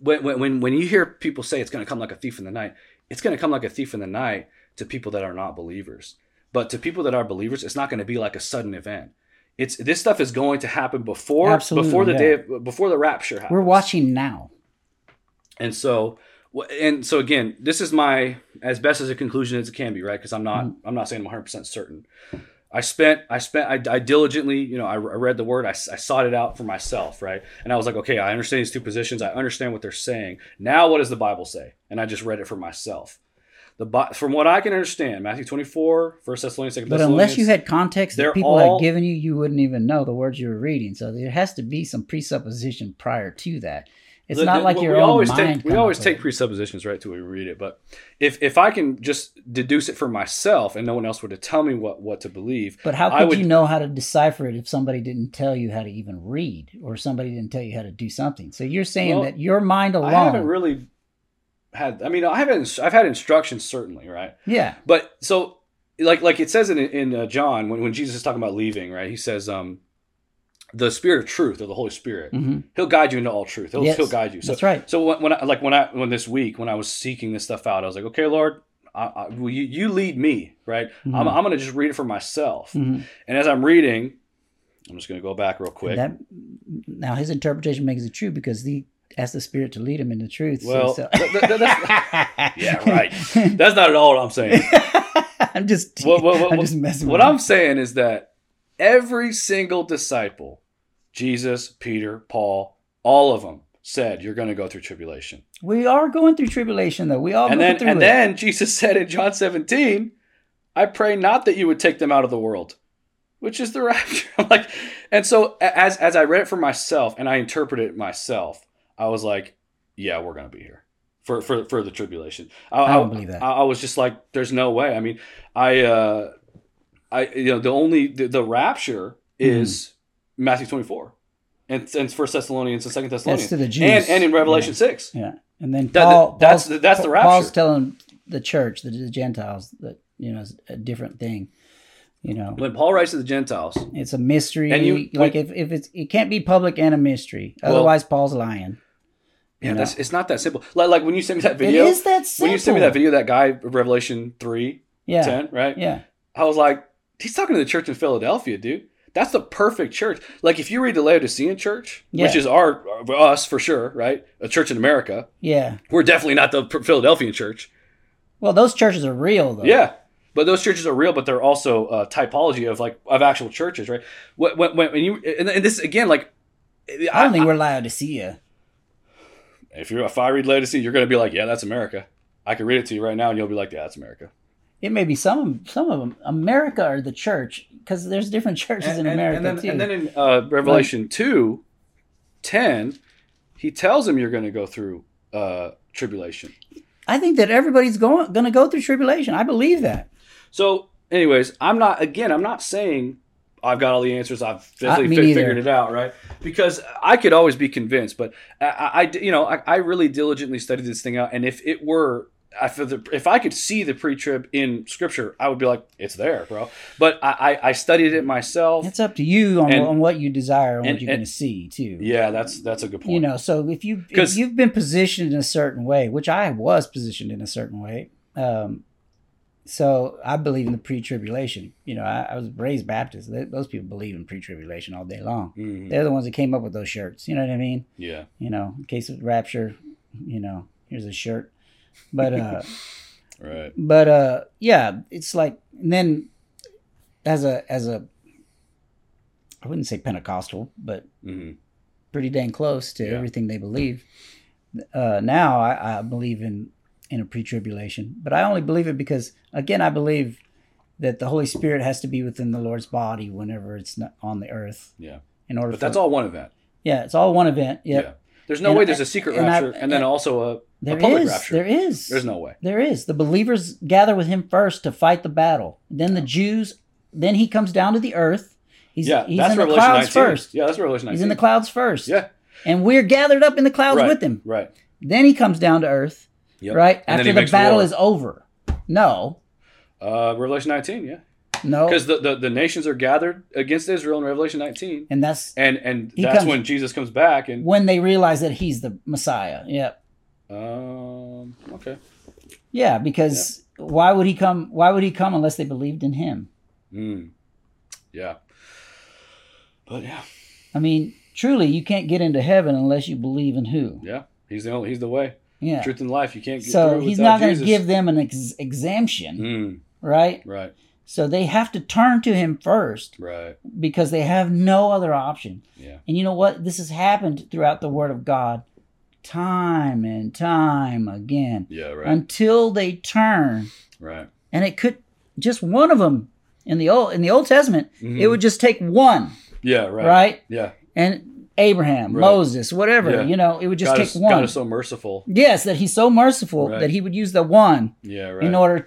When you hear people say it's going to come like a thief in the night, it's going to come like a thief in the night to people that are not believers. But to people that are believers, it's not going to be like a sudden event. It's this stuff is going to happen before the rapture happens. We're watching now. And so again, this is my as best as a conclusion as it can be, right? Because I'm not saying I'm 100% certain. I diligently, I read the word, I sought it out for myself, right? And I was like, okay, I understand these two positions, I understand what they're saying. Now, what does the Bible say? And I just read it for myself. From what I can understand, Matthew 24, 1 Thessalonians, 2 Thessalonians. But unless you had context that people had given you, you wouldn't even know the words you were reading. So there has to be some presupposition prior to that. It's not like your own mind. We always take presuppositions right till we read it. But if I can just deduce it for myself and no one else were to tell me what to believe. But how could you know how to decipher it if somebody didn't tell you how to even read or somebody didn't tell you how to do something? So you're saying that your mind alone. I haven't really had. I mean, I've had instructions, certainly, right? Yeah. But so like it says in John when Jesus is talking about leaving, right? He says, the Spirit of Truth, or the Holy Spirit, mm-hmm. He'll guide you into all truth. He'll guide you. So, that's right. So when this week when I was seeking this stuff out, I was like, okay, Lord, you lead me, right? Mm-hmm. I'm going to just read it for myself. Mm-hmm. And as I'm reading, I'm just going to go back real quick. Now his interpretation makes it true because he asked the Spirit to lead him into truth. Well, so. That's, yeah, right. That's not at all what I'm saying. I'm just messing with you. What I'm saying is that every single disciple, Jesus, Peter, Paul, all of them said, you're going to go through tribulation. We are going through tribulation, though. We all go through it. And then Jesus said in John 17, I pray not that you would take them out of the world, which is the rapture. And so as I read it for myself and I interpreted it myself, I was like, yeah, we're going to be here for the tribulation. I don't believe that. I was just like, there's no way. I mean, the rapture is Matthew 24 and 1 Thessalonians and 2 Thessalonians. That's to the Jews. And in Revelation 6. Yeah. And then that's the rapture. Paul's telling the church, the Gentiles, that, you know, it's a different thing. You know, when Paul writes to the Gentiles, it's a mystery. And it can't be public and a mystery. Otherwise, Paul's lying. Yeah, it's not that simple. Like when you sent me that video. It is that simple. When you sent me that video, that guy, Revelation 3, 10, right? Yeah. I was like, he's talking to the church in Philadelphia, dude. That's the perfect church. Like if you read the Laodicean church, which is us for sure, right? A church in America. Yeah. We're definitely not the Philadelphian church. Well, those churches are real, though. Yeah. But those churches are real, but they're also a typology of actual churches, right? When this again, like I don't think we're Laodicea. If I read Laodicea, you're going to be like, yeah, that's America. I can read it to you right now, and you'll be like, yeah, that's America. It may be some of them. America or the church, because there's different churches in America too. And then in Revelation 2:10, he tells him you're going to go through tribulation. I think that everybody's going to go through tribulation. I believe that. So anyways, I'm not saying I've got all the answers. I've figured it out, right? Because I could always be convinced, but I really diligently studied this thing out. And if it were... if I could see the pre-trib in Scripture, I would be like, it's there, bro. But I studied it myself. It's up to you on what you desire and what you're going to see, too. Yeah, that's a good point. You know, so if you've been positioned in a certain way, which I was positioned in a certain way, so I believe in the pre-tribulation. You know, I was raised Baptist. Those people believe in pre-tribulation all day long. Mm-hmm. They're the ones that came up with those shirts. You know what I mean? Yeah. You know, in case of rapture, you know, here's a shirt. But, right. But, yeah, it's like, and then as a, I wouldn't say Pentecostal, but pretty dang close to everything they believe. Now I believe in a pre-tribulation, but I only believe it because, again, I believe that the Holy Spirit has to be within the Lord's body whenever it's not on the earth. Yeah. But that's all one event. Yeah. It's all one event. Yep. Yeah. There's no way there's a secret rapture and then also a public rapture. There is. There's no way. There is. The believers gather with him first to fight the battle. Then the Jews, then he comes down to the earth. He's in the clouds first. Yeah, that's Revelation 19. He's in the clouds first. Yeah. And we're gathered up in the clouds with him. Right. Then he comes down to earth, right? After the battle is over. No. Revelation 19, yeah. No, because the nations are gathered against Israel in Revelation 19, and that's when Jesus comes back, and when they realize that he's the Messiah. Yep. Okay. Yeah, because why would he come? Why would he come unless they believed in him? Yeah. But yeah, I mean, truly, you can't get into heaven unless you believe in who? Yeah, he's the way. Yeah, truth and life. You can't get so through he's without not going to give them an exemption. Right. Right. So they have to turn to him first, right? Because they have no other option. Yeah. And you know what? This has happened throughout the Word of God time and time again. Yeah, right. Until they turn. Right. And it could just one of them in the Old Testament, it would just take one. Yeah, right. Right? Yeah. And Abraham, right. Moses, whatever, yeah. you know, it would just take one. God is so merciful. Yes, that he's so merciful right. that he would use the one yeah, right. in order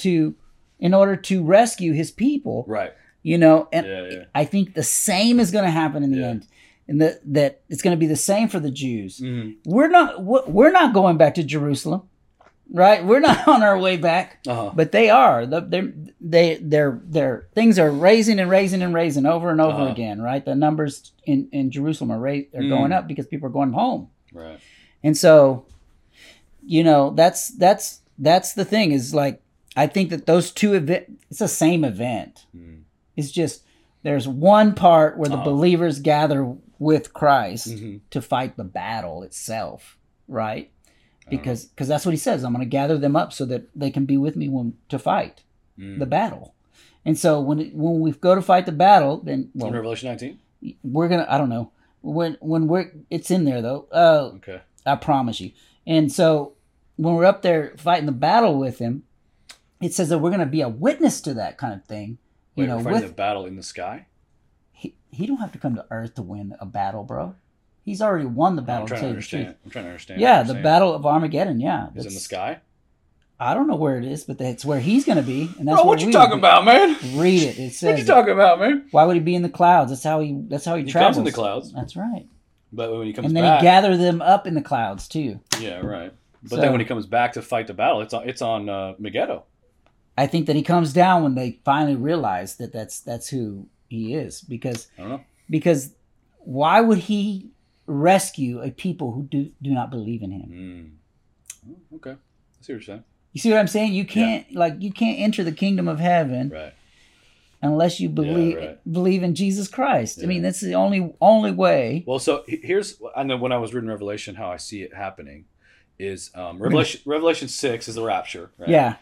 to rescue his people. Right. You know, and yeah, yeah. I think the same is going to happen in the yeah. end. And that it's going to be the same for the Jews. Mm. We're not going back to Jerusalem, right? We're not on our way back, uh-huh. but they are. Their things are raising and raising and raising over and over uh-huh. again, right? The numbers in Jerusalem are going up because people are going home, right? And so, you know, that's the thing is like I think that those two events, it's the same event. Mm. It's just. There's one part where the believers gather with Christ mm-hmm. to fight the battle itself, right? Because cause that's what he says. I'm going to gather them up so that they can be with me to fight the battle. And so when we go to fight the battle, then well, in Revelation 19, we're gonna. I don't know when we're. It's in there though. Okay, I promise you. And so when we're up there fighting the battle with him, it says that we're going to be a witness to that kind of thing. You know, fighting the battle in the sky? He don't have to come to Earth to win a battle, bro. He's already won the battle. I'm trying to understand. Yeah, the Battle of Armageddon, yeah. It's in the sky? I don't know where it is, but it's where he's going to be. And that's bro, what you talking about, man? Read it. It says, what you talking about, man? Why would he be in the clouds? That's how he travels. He comes in the clouds. That's right. But when he comes back... And then he gathered them up in the clouds, too. Yeah, right. But then when he comes back to fight the battle, it's on Megiddo. I think that he comes down when they finally realize that that's who he is, because I don't know. Because why would he rescue a people who do not believe in him? Mm. Okay, I see what you're saying. You see what I'm saying? You can't yeah. like you can't enter the kingdom of heaven right. unless you believe yeah, right. believe in Jesus Christ. Yeah. I mean, that's the only way. Well, so here's I know when I was reading Revelation, how I see it happening is Revelation 6 is the rapture, right? Yeah.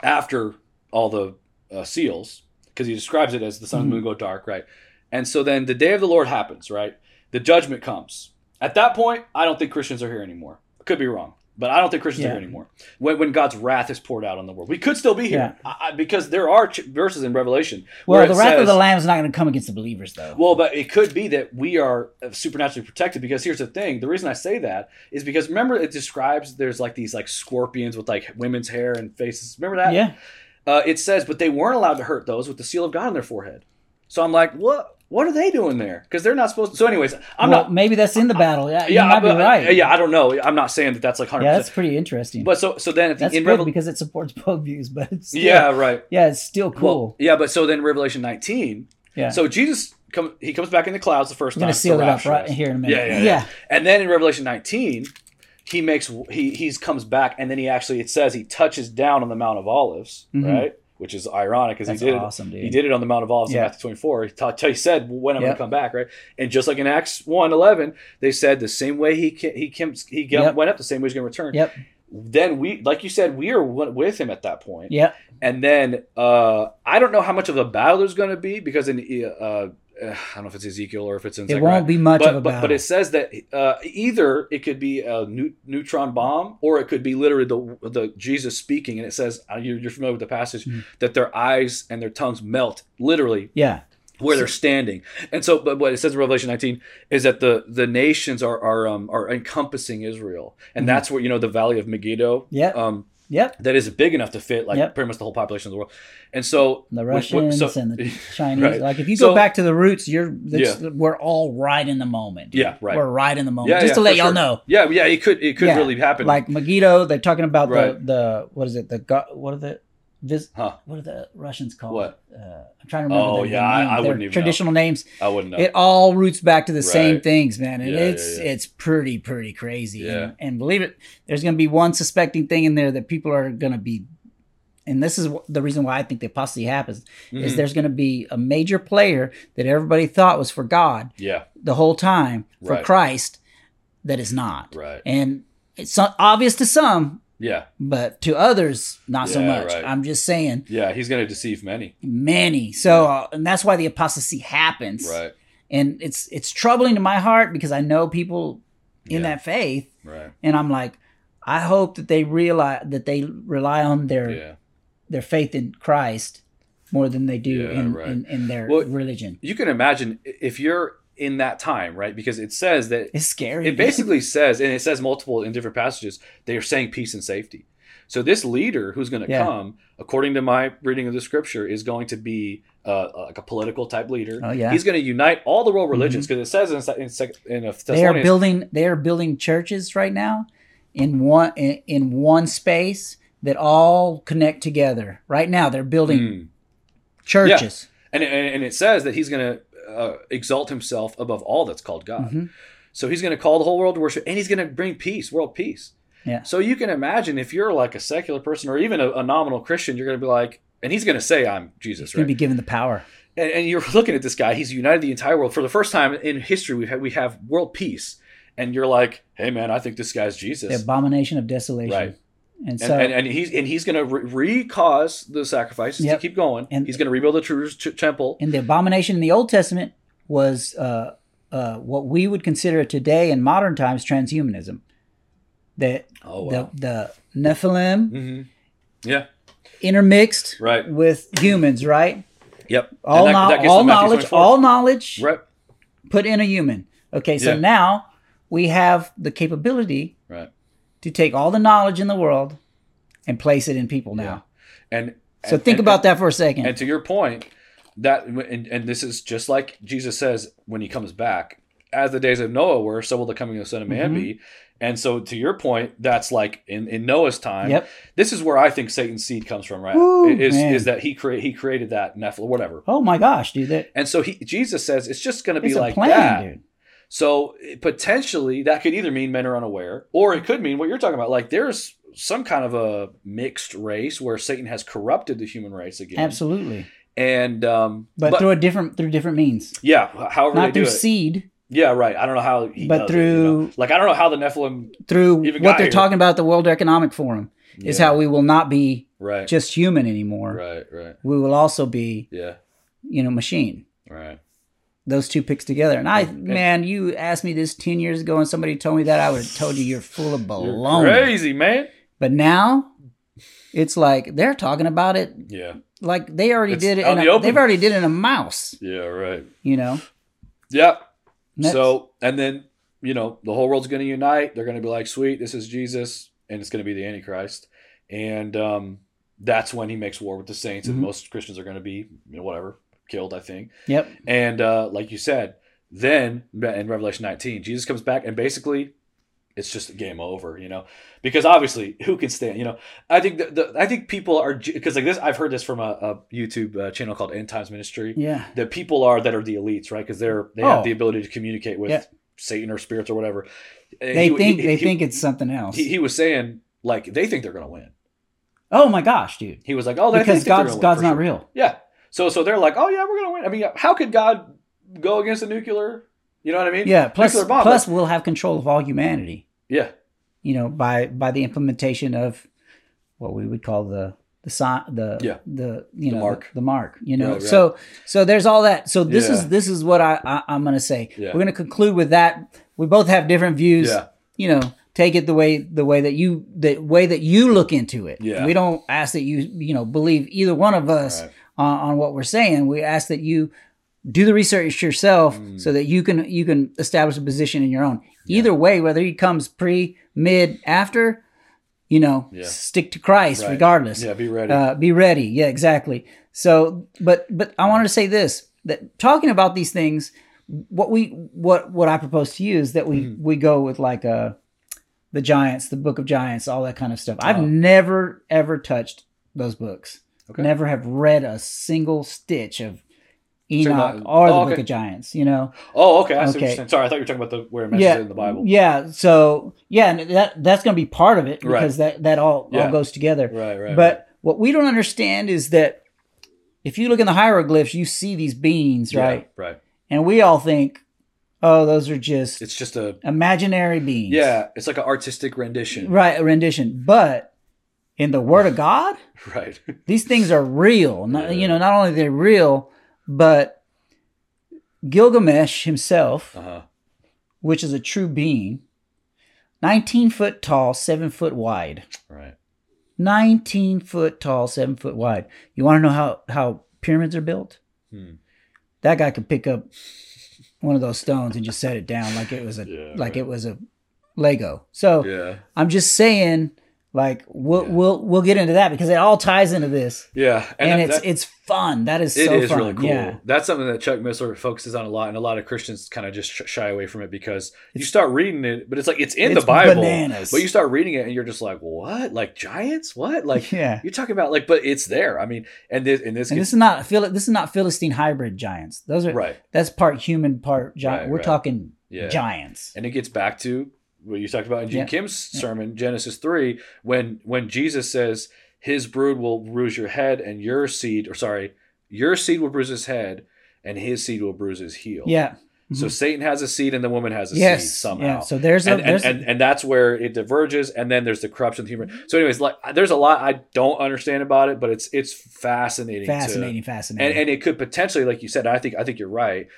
After all the seals, because he describes it as the sun and moon go dark, right? And so then the day of the Lord happens, right? The judgment comes. At that point, I don't think Christians are here anymore. I could be wrong, but I don't think Christians yeah. are here anymore. When God's wrath is poured out on the world, we could still be here yeah. Because there are verses in Revelation. Well, the wrath of the Lamb is not going to come against the believers, though. Well, but it could be that we are supernaturally protected. Because here's the thing: the reason I say that is because remember it describes there's like these like scorpions with like women's hair and faces. Remember that? Yeah. It says, but they weren't allowed to hurt those with the seal of God on their forehead. So I'm like, what? What are they doing there? Because they're not supposed to. So anyways, not. Maybe that's in the battle. Yeah, you might be right. Yeah, I don't know. I'm not saying that that's like 100%. Yeah, that's pretty interesting. But so then at the end, because it supports both views, but it's still, yeah, right. Yeah, it's still cool. Well, yeah, but so then Revelation 19. Yeah. So Jesus comes back in the clouds the first time. I'm going to seal it up right here in a minute. Yeah. And then in Revelation 19, he comes back, and then he actually it says he touches down on the Mount of Olives, mm-hmm. right? Which is ironic because he did it on the Mount of Olives yeah. in Matthew 24. He said, when I'm yep. going to come back, right? And just like in Acts 1:11, they said the same way he went up, the same way he's going to return. Yep. Then we, like you said, we are with him at that point. Yeah. And then I don't know how much of a battle there's going to be because in I don't know if it's Ezekiel or if it's in Zechariah. It won't be much of a battle. But it says that either it could be a neutron bomb or it could be literally the Jesus speaking. And it says, you're familiar with the passage, mm-hmm. that their eyes and their tongues melt, literally, yeah. where they're standing. And so but what it says in Revelation 19 is that the nations are encompassing Israel. And mm-hmm. that's where, you know, the Valley of Megiddo. Yeah. Yep. That is big enough to fit like yep. pretty much the whole population of the world. And so the Russians and the Chinese, right. like if you go back to the roots, we're all right in the moment. Dude. Yeah, right. We're right in the moment. Yeah, just to let y'all sure. know. Yeah, yeah, it could really happen. Like Megiddo, they're talking about right. the what is it? What are the Russians called? What? I'm trying to remember. Oh yeah, I wouldn't even traditional know. Names. I wouldn't know. It all roots back to the right. same things, man. And it's pretty crazy. Yeah. And believe it, there's going to be one suspecting thing in there that people are going to be, and this is the reason why I think the apostasy happens. Mm-hmm. Is there's going to be a major player that everybody thought was for God. Yeah. The whole time for right. Christ, that is not. Right. And it's obvious to some. Yeah. But to others, not so much. Right. I'm just saying. Yeah, he's going to deceive many. Many. So, yeah. And that's why the apostasy happens. Right. And it's troubling to my heart because I know people in that faith. Right. And I'm like, I hope that they realize that they rely on their faith in Christ more than they do in their religion. You can imagine if you're in that time, right? Because it says that it's scary. It basically says, and it says multiple in different passages, they are saying peace and safety. So this leader who's going to come, according to my reading of the scripture, is going to be like a political type leader. Oh, yeah. He's going to unite all the world religions, because it says in Thessalonians, they are building churches right now in one space that all connect together. Right now they're building churches. Yeah. And it says that he's going to exalt himself above all that's called God. Mm-hmm. So he's going to call the whole world to worship, and he's going to bring peace, world peace. Yeah. So you can imagine if you're like a secular person or even a nominal Christian, you're going to be like, and he's going to say, I'm Jesus, right? He's going to be given the power. And you're looking at this guy. He's united the entire world. For the first time in history, we have world peace. And you're like, hey, man, I think this guy's Jesus. The abomination of desolation. Right. And so, he's going to re-cause the sacrifices to keep going. And he's going to rebuild the true temple. And the abomination in the Old Testament was what we would consider today in modern times transhumanism. The Nephilim, intermixed with humans, right? Yep. All knowledge, right? Put in a human. Okay, so now we have the capability, right, to take all the knowledge in the world and place it in people now. Yeah. And think about that for a second. And to your point, and this is just like Jesus says when he comes back, as the days of Noah were, so will the coming of the Son of Man be. And so to your point, that's like in Noah's time. Yep. This is where I think Satan's seed comes from, right? Ooh, is that he created that Nephilim, whatever. Oh my gosh, dude. And so Jesus says it's just going to be like plan, that. Dude. So potentially that could either mean men are unaware, or it could mean what you're talking about. Like there's some kind of a mixed race where Satan has corrupted the human race again. Absolutely. And but through different means. Yeah, however they do it. Not through seed. Yeah, right. I don't know how he does it, you know? Like, I don't know how the Nephilim even got what they're here. Talking about at the World Economic Forum is how we will not be just human anymore. Right. We will also be, machine. Right. Those two picks together. And you asked me this 10 years ago and somebody told me that, I would have told you you're full of baloney. You're crazy, man. But now it's like they're talking about it. Yeah. Like they already did it. They've already did it in a mouse. Yeah, right. You know? Yeah. So, and then, the whole world's going to unite. They're going to be like, sweet, this is Jesus. And it's going to be the Antichrist. And that's when he makes war with the saints. And most Christians are going to be, killed, I think. Yep. And like you said, then in Revelation 19, Jesus comes back and basically it's just game over, because obviously who can stand, I think I think people are, because like this, I've heard this from a YouTube channel called End Times Ministry. Yeah. That people that are the elites, right? Because they have the ability to communicate with Satan or spirits or whatever. They think it's something else. He was saying like, they think they're going to win. Oh my gosh, dude. He was like, God's not real. Yeah. So they're like, oh yeah, we're going to win. I mean, how could God go against a nuclear, you know what I mean? Yeah. Plus we'll have control of all humanity. Yeah, by the implementation of what we would call the mark. Right. So there's all that. So this is what I'm going to say. Yeah. We're going to conclude with that. We both have different views. Yeah. Take it the way that you look into it. Yeah. We don't ask that you believe either one of us on what we're saying. We ask that you do the research yourself so that you can establish a position in your own. Either way, whether he comes pre, mid, after, stick to Christ regardless. Yeah, be ready. Yeah, exactly. So, but I wanted to say this, that talking about these things, what I propose to you is that we go with like the Giants, the Book of Giants, all that kind of stuff. Oh. I've never, ever touched those books. Okay. Never have read a single stitch of Enoch or the Book of Giants, Oh, okay. I see what you're saying. Sorry, I thought you were talking about where it mentions it in the Bible. Yeah. So, and that's going to be part of it because that all goes together. Right. But what we don't understand is that if you look in the hieroglyphs, you see these beings, right? Yeah, right. And we all think, oh, those are just... It's just imaginary beings. Yeah. It's like an artistic rendition. Right, a rendition. But... in the Word of God? Right. These things are real. Not, not only are they real, but Gilgamesh himself, which is a true being, 19 foot tall, 7 foot wide. Right. 19 foot tall, 7 foot wide. You want to know how pyramids are built? That guy could pick up one of those stones and just set it down like it was a it was a Lego. So I'm just saying, like, we'll get into that because it all ties into this. Yeah, and it's fun. That is so fun. It is really cool. Yeah. That's something that Chuck Missler focuses on a lot, and a lot of Christians kind of just shy away from it because you start reading it, but it's like it's in the Bible, bananas. But you start reading it and you're just like, what? Like giants? What? Like you're talking about like, but it's there. I mean, this is not Philistine hybrid giants. Those are right. That's part human, part giant. Right, we're talking giants, and it gets back to what you talked about in Gene Kim's sermon, Genesis 3, when Jesus says his brood will bruise your head and your seed will bruise his head and his seed will bruise his heel. Yeah. Mm-hmm. So Satan has a seed and the woman has a seed somehow. Yeah. So there's that's where it diverges. And then there's the corruption of humor. So anyways, like there's a lot I don't understand about it, but it's fascinating. Fascinating. And it could potentially, like you said, I think you're right,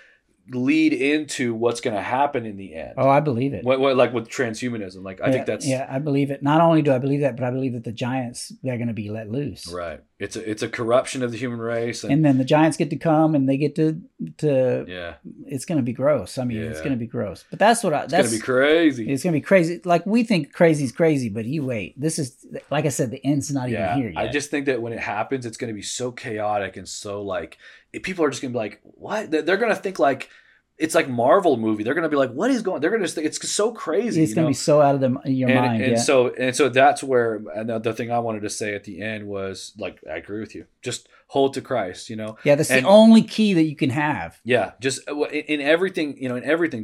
lead into what's going to happen in the end. Oh, I believe it. What, like with transhumanism, like I think that's I believe it. Not only do I believe that, but I believe that the giants, they're going to be let loose. Right. It's a corruption of the human race, and then the giants get to come and they get to It's going to be gross. I mean, it's going to be gross. But that's going to be crazy. It's going to be crazy. Like we think crazy's crazy, but you wait. This is, like I said, the end's not even here yet. I just think that when it happens, it's going to be so chaotic and so like. People are just going to be like, what? They're going to think like, it's like Marvel movie. They're going to be like, what is going on? They're going to just think it's so crazy. It's going to be so out of your mind. And so that's where the thing I wanted to say at the end was like, I agree with you. Just hold to Christ, Yeah, that's the only key that you can have. Yeah, just in everything,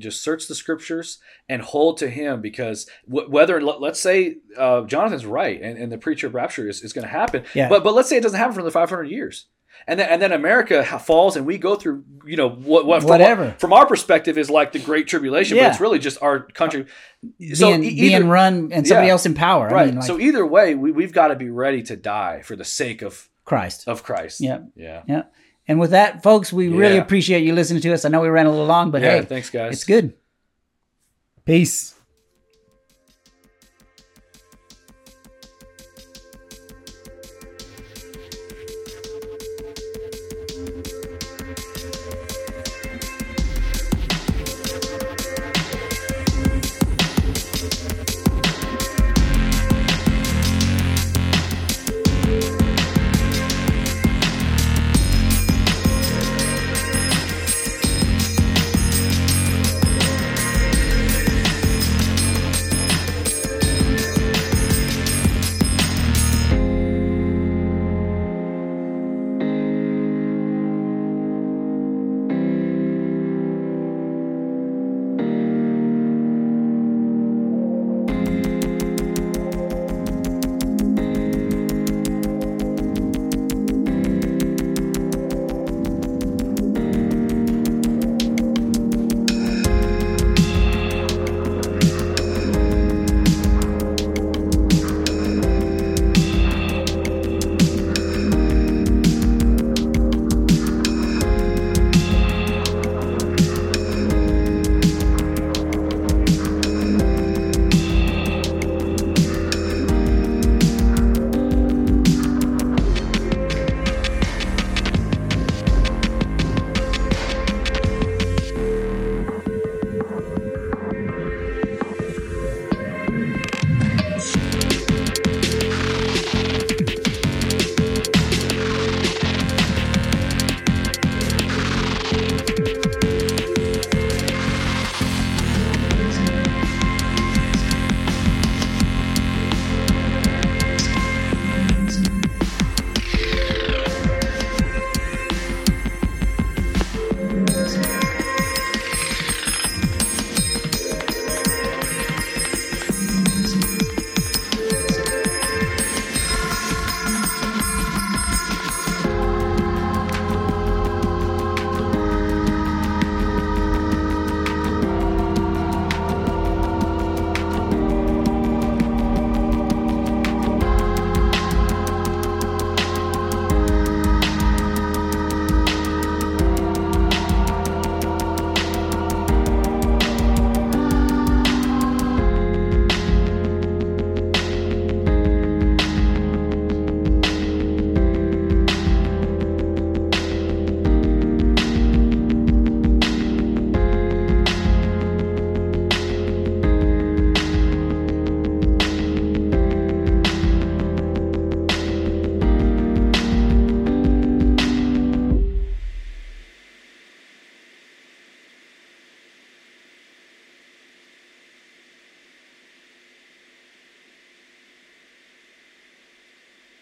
just search the scriptures and hold to him because whether, let's say Jonathan's right and the pre-trib rapture is going to happen. Yeah. But let's say it doesn't happen for another 500 years. And then America falls and we go through, whatever. From our perspective is like the Great Tribulation, but it's really just our country. So being run and somebody else in power. Right. I mean, like, so either way, we've got to be ready to die for the sake of Christ. Yeah. Yeah. Yeah. And with that, folks, we really appreciate you listening to us. I know we ran a little long, but hey. Thanks, guys. It's good. Peace.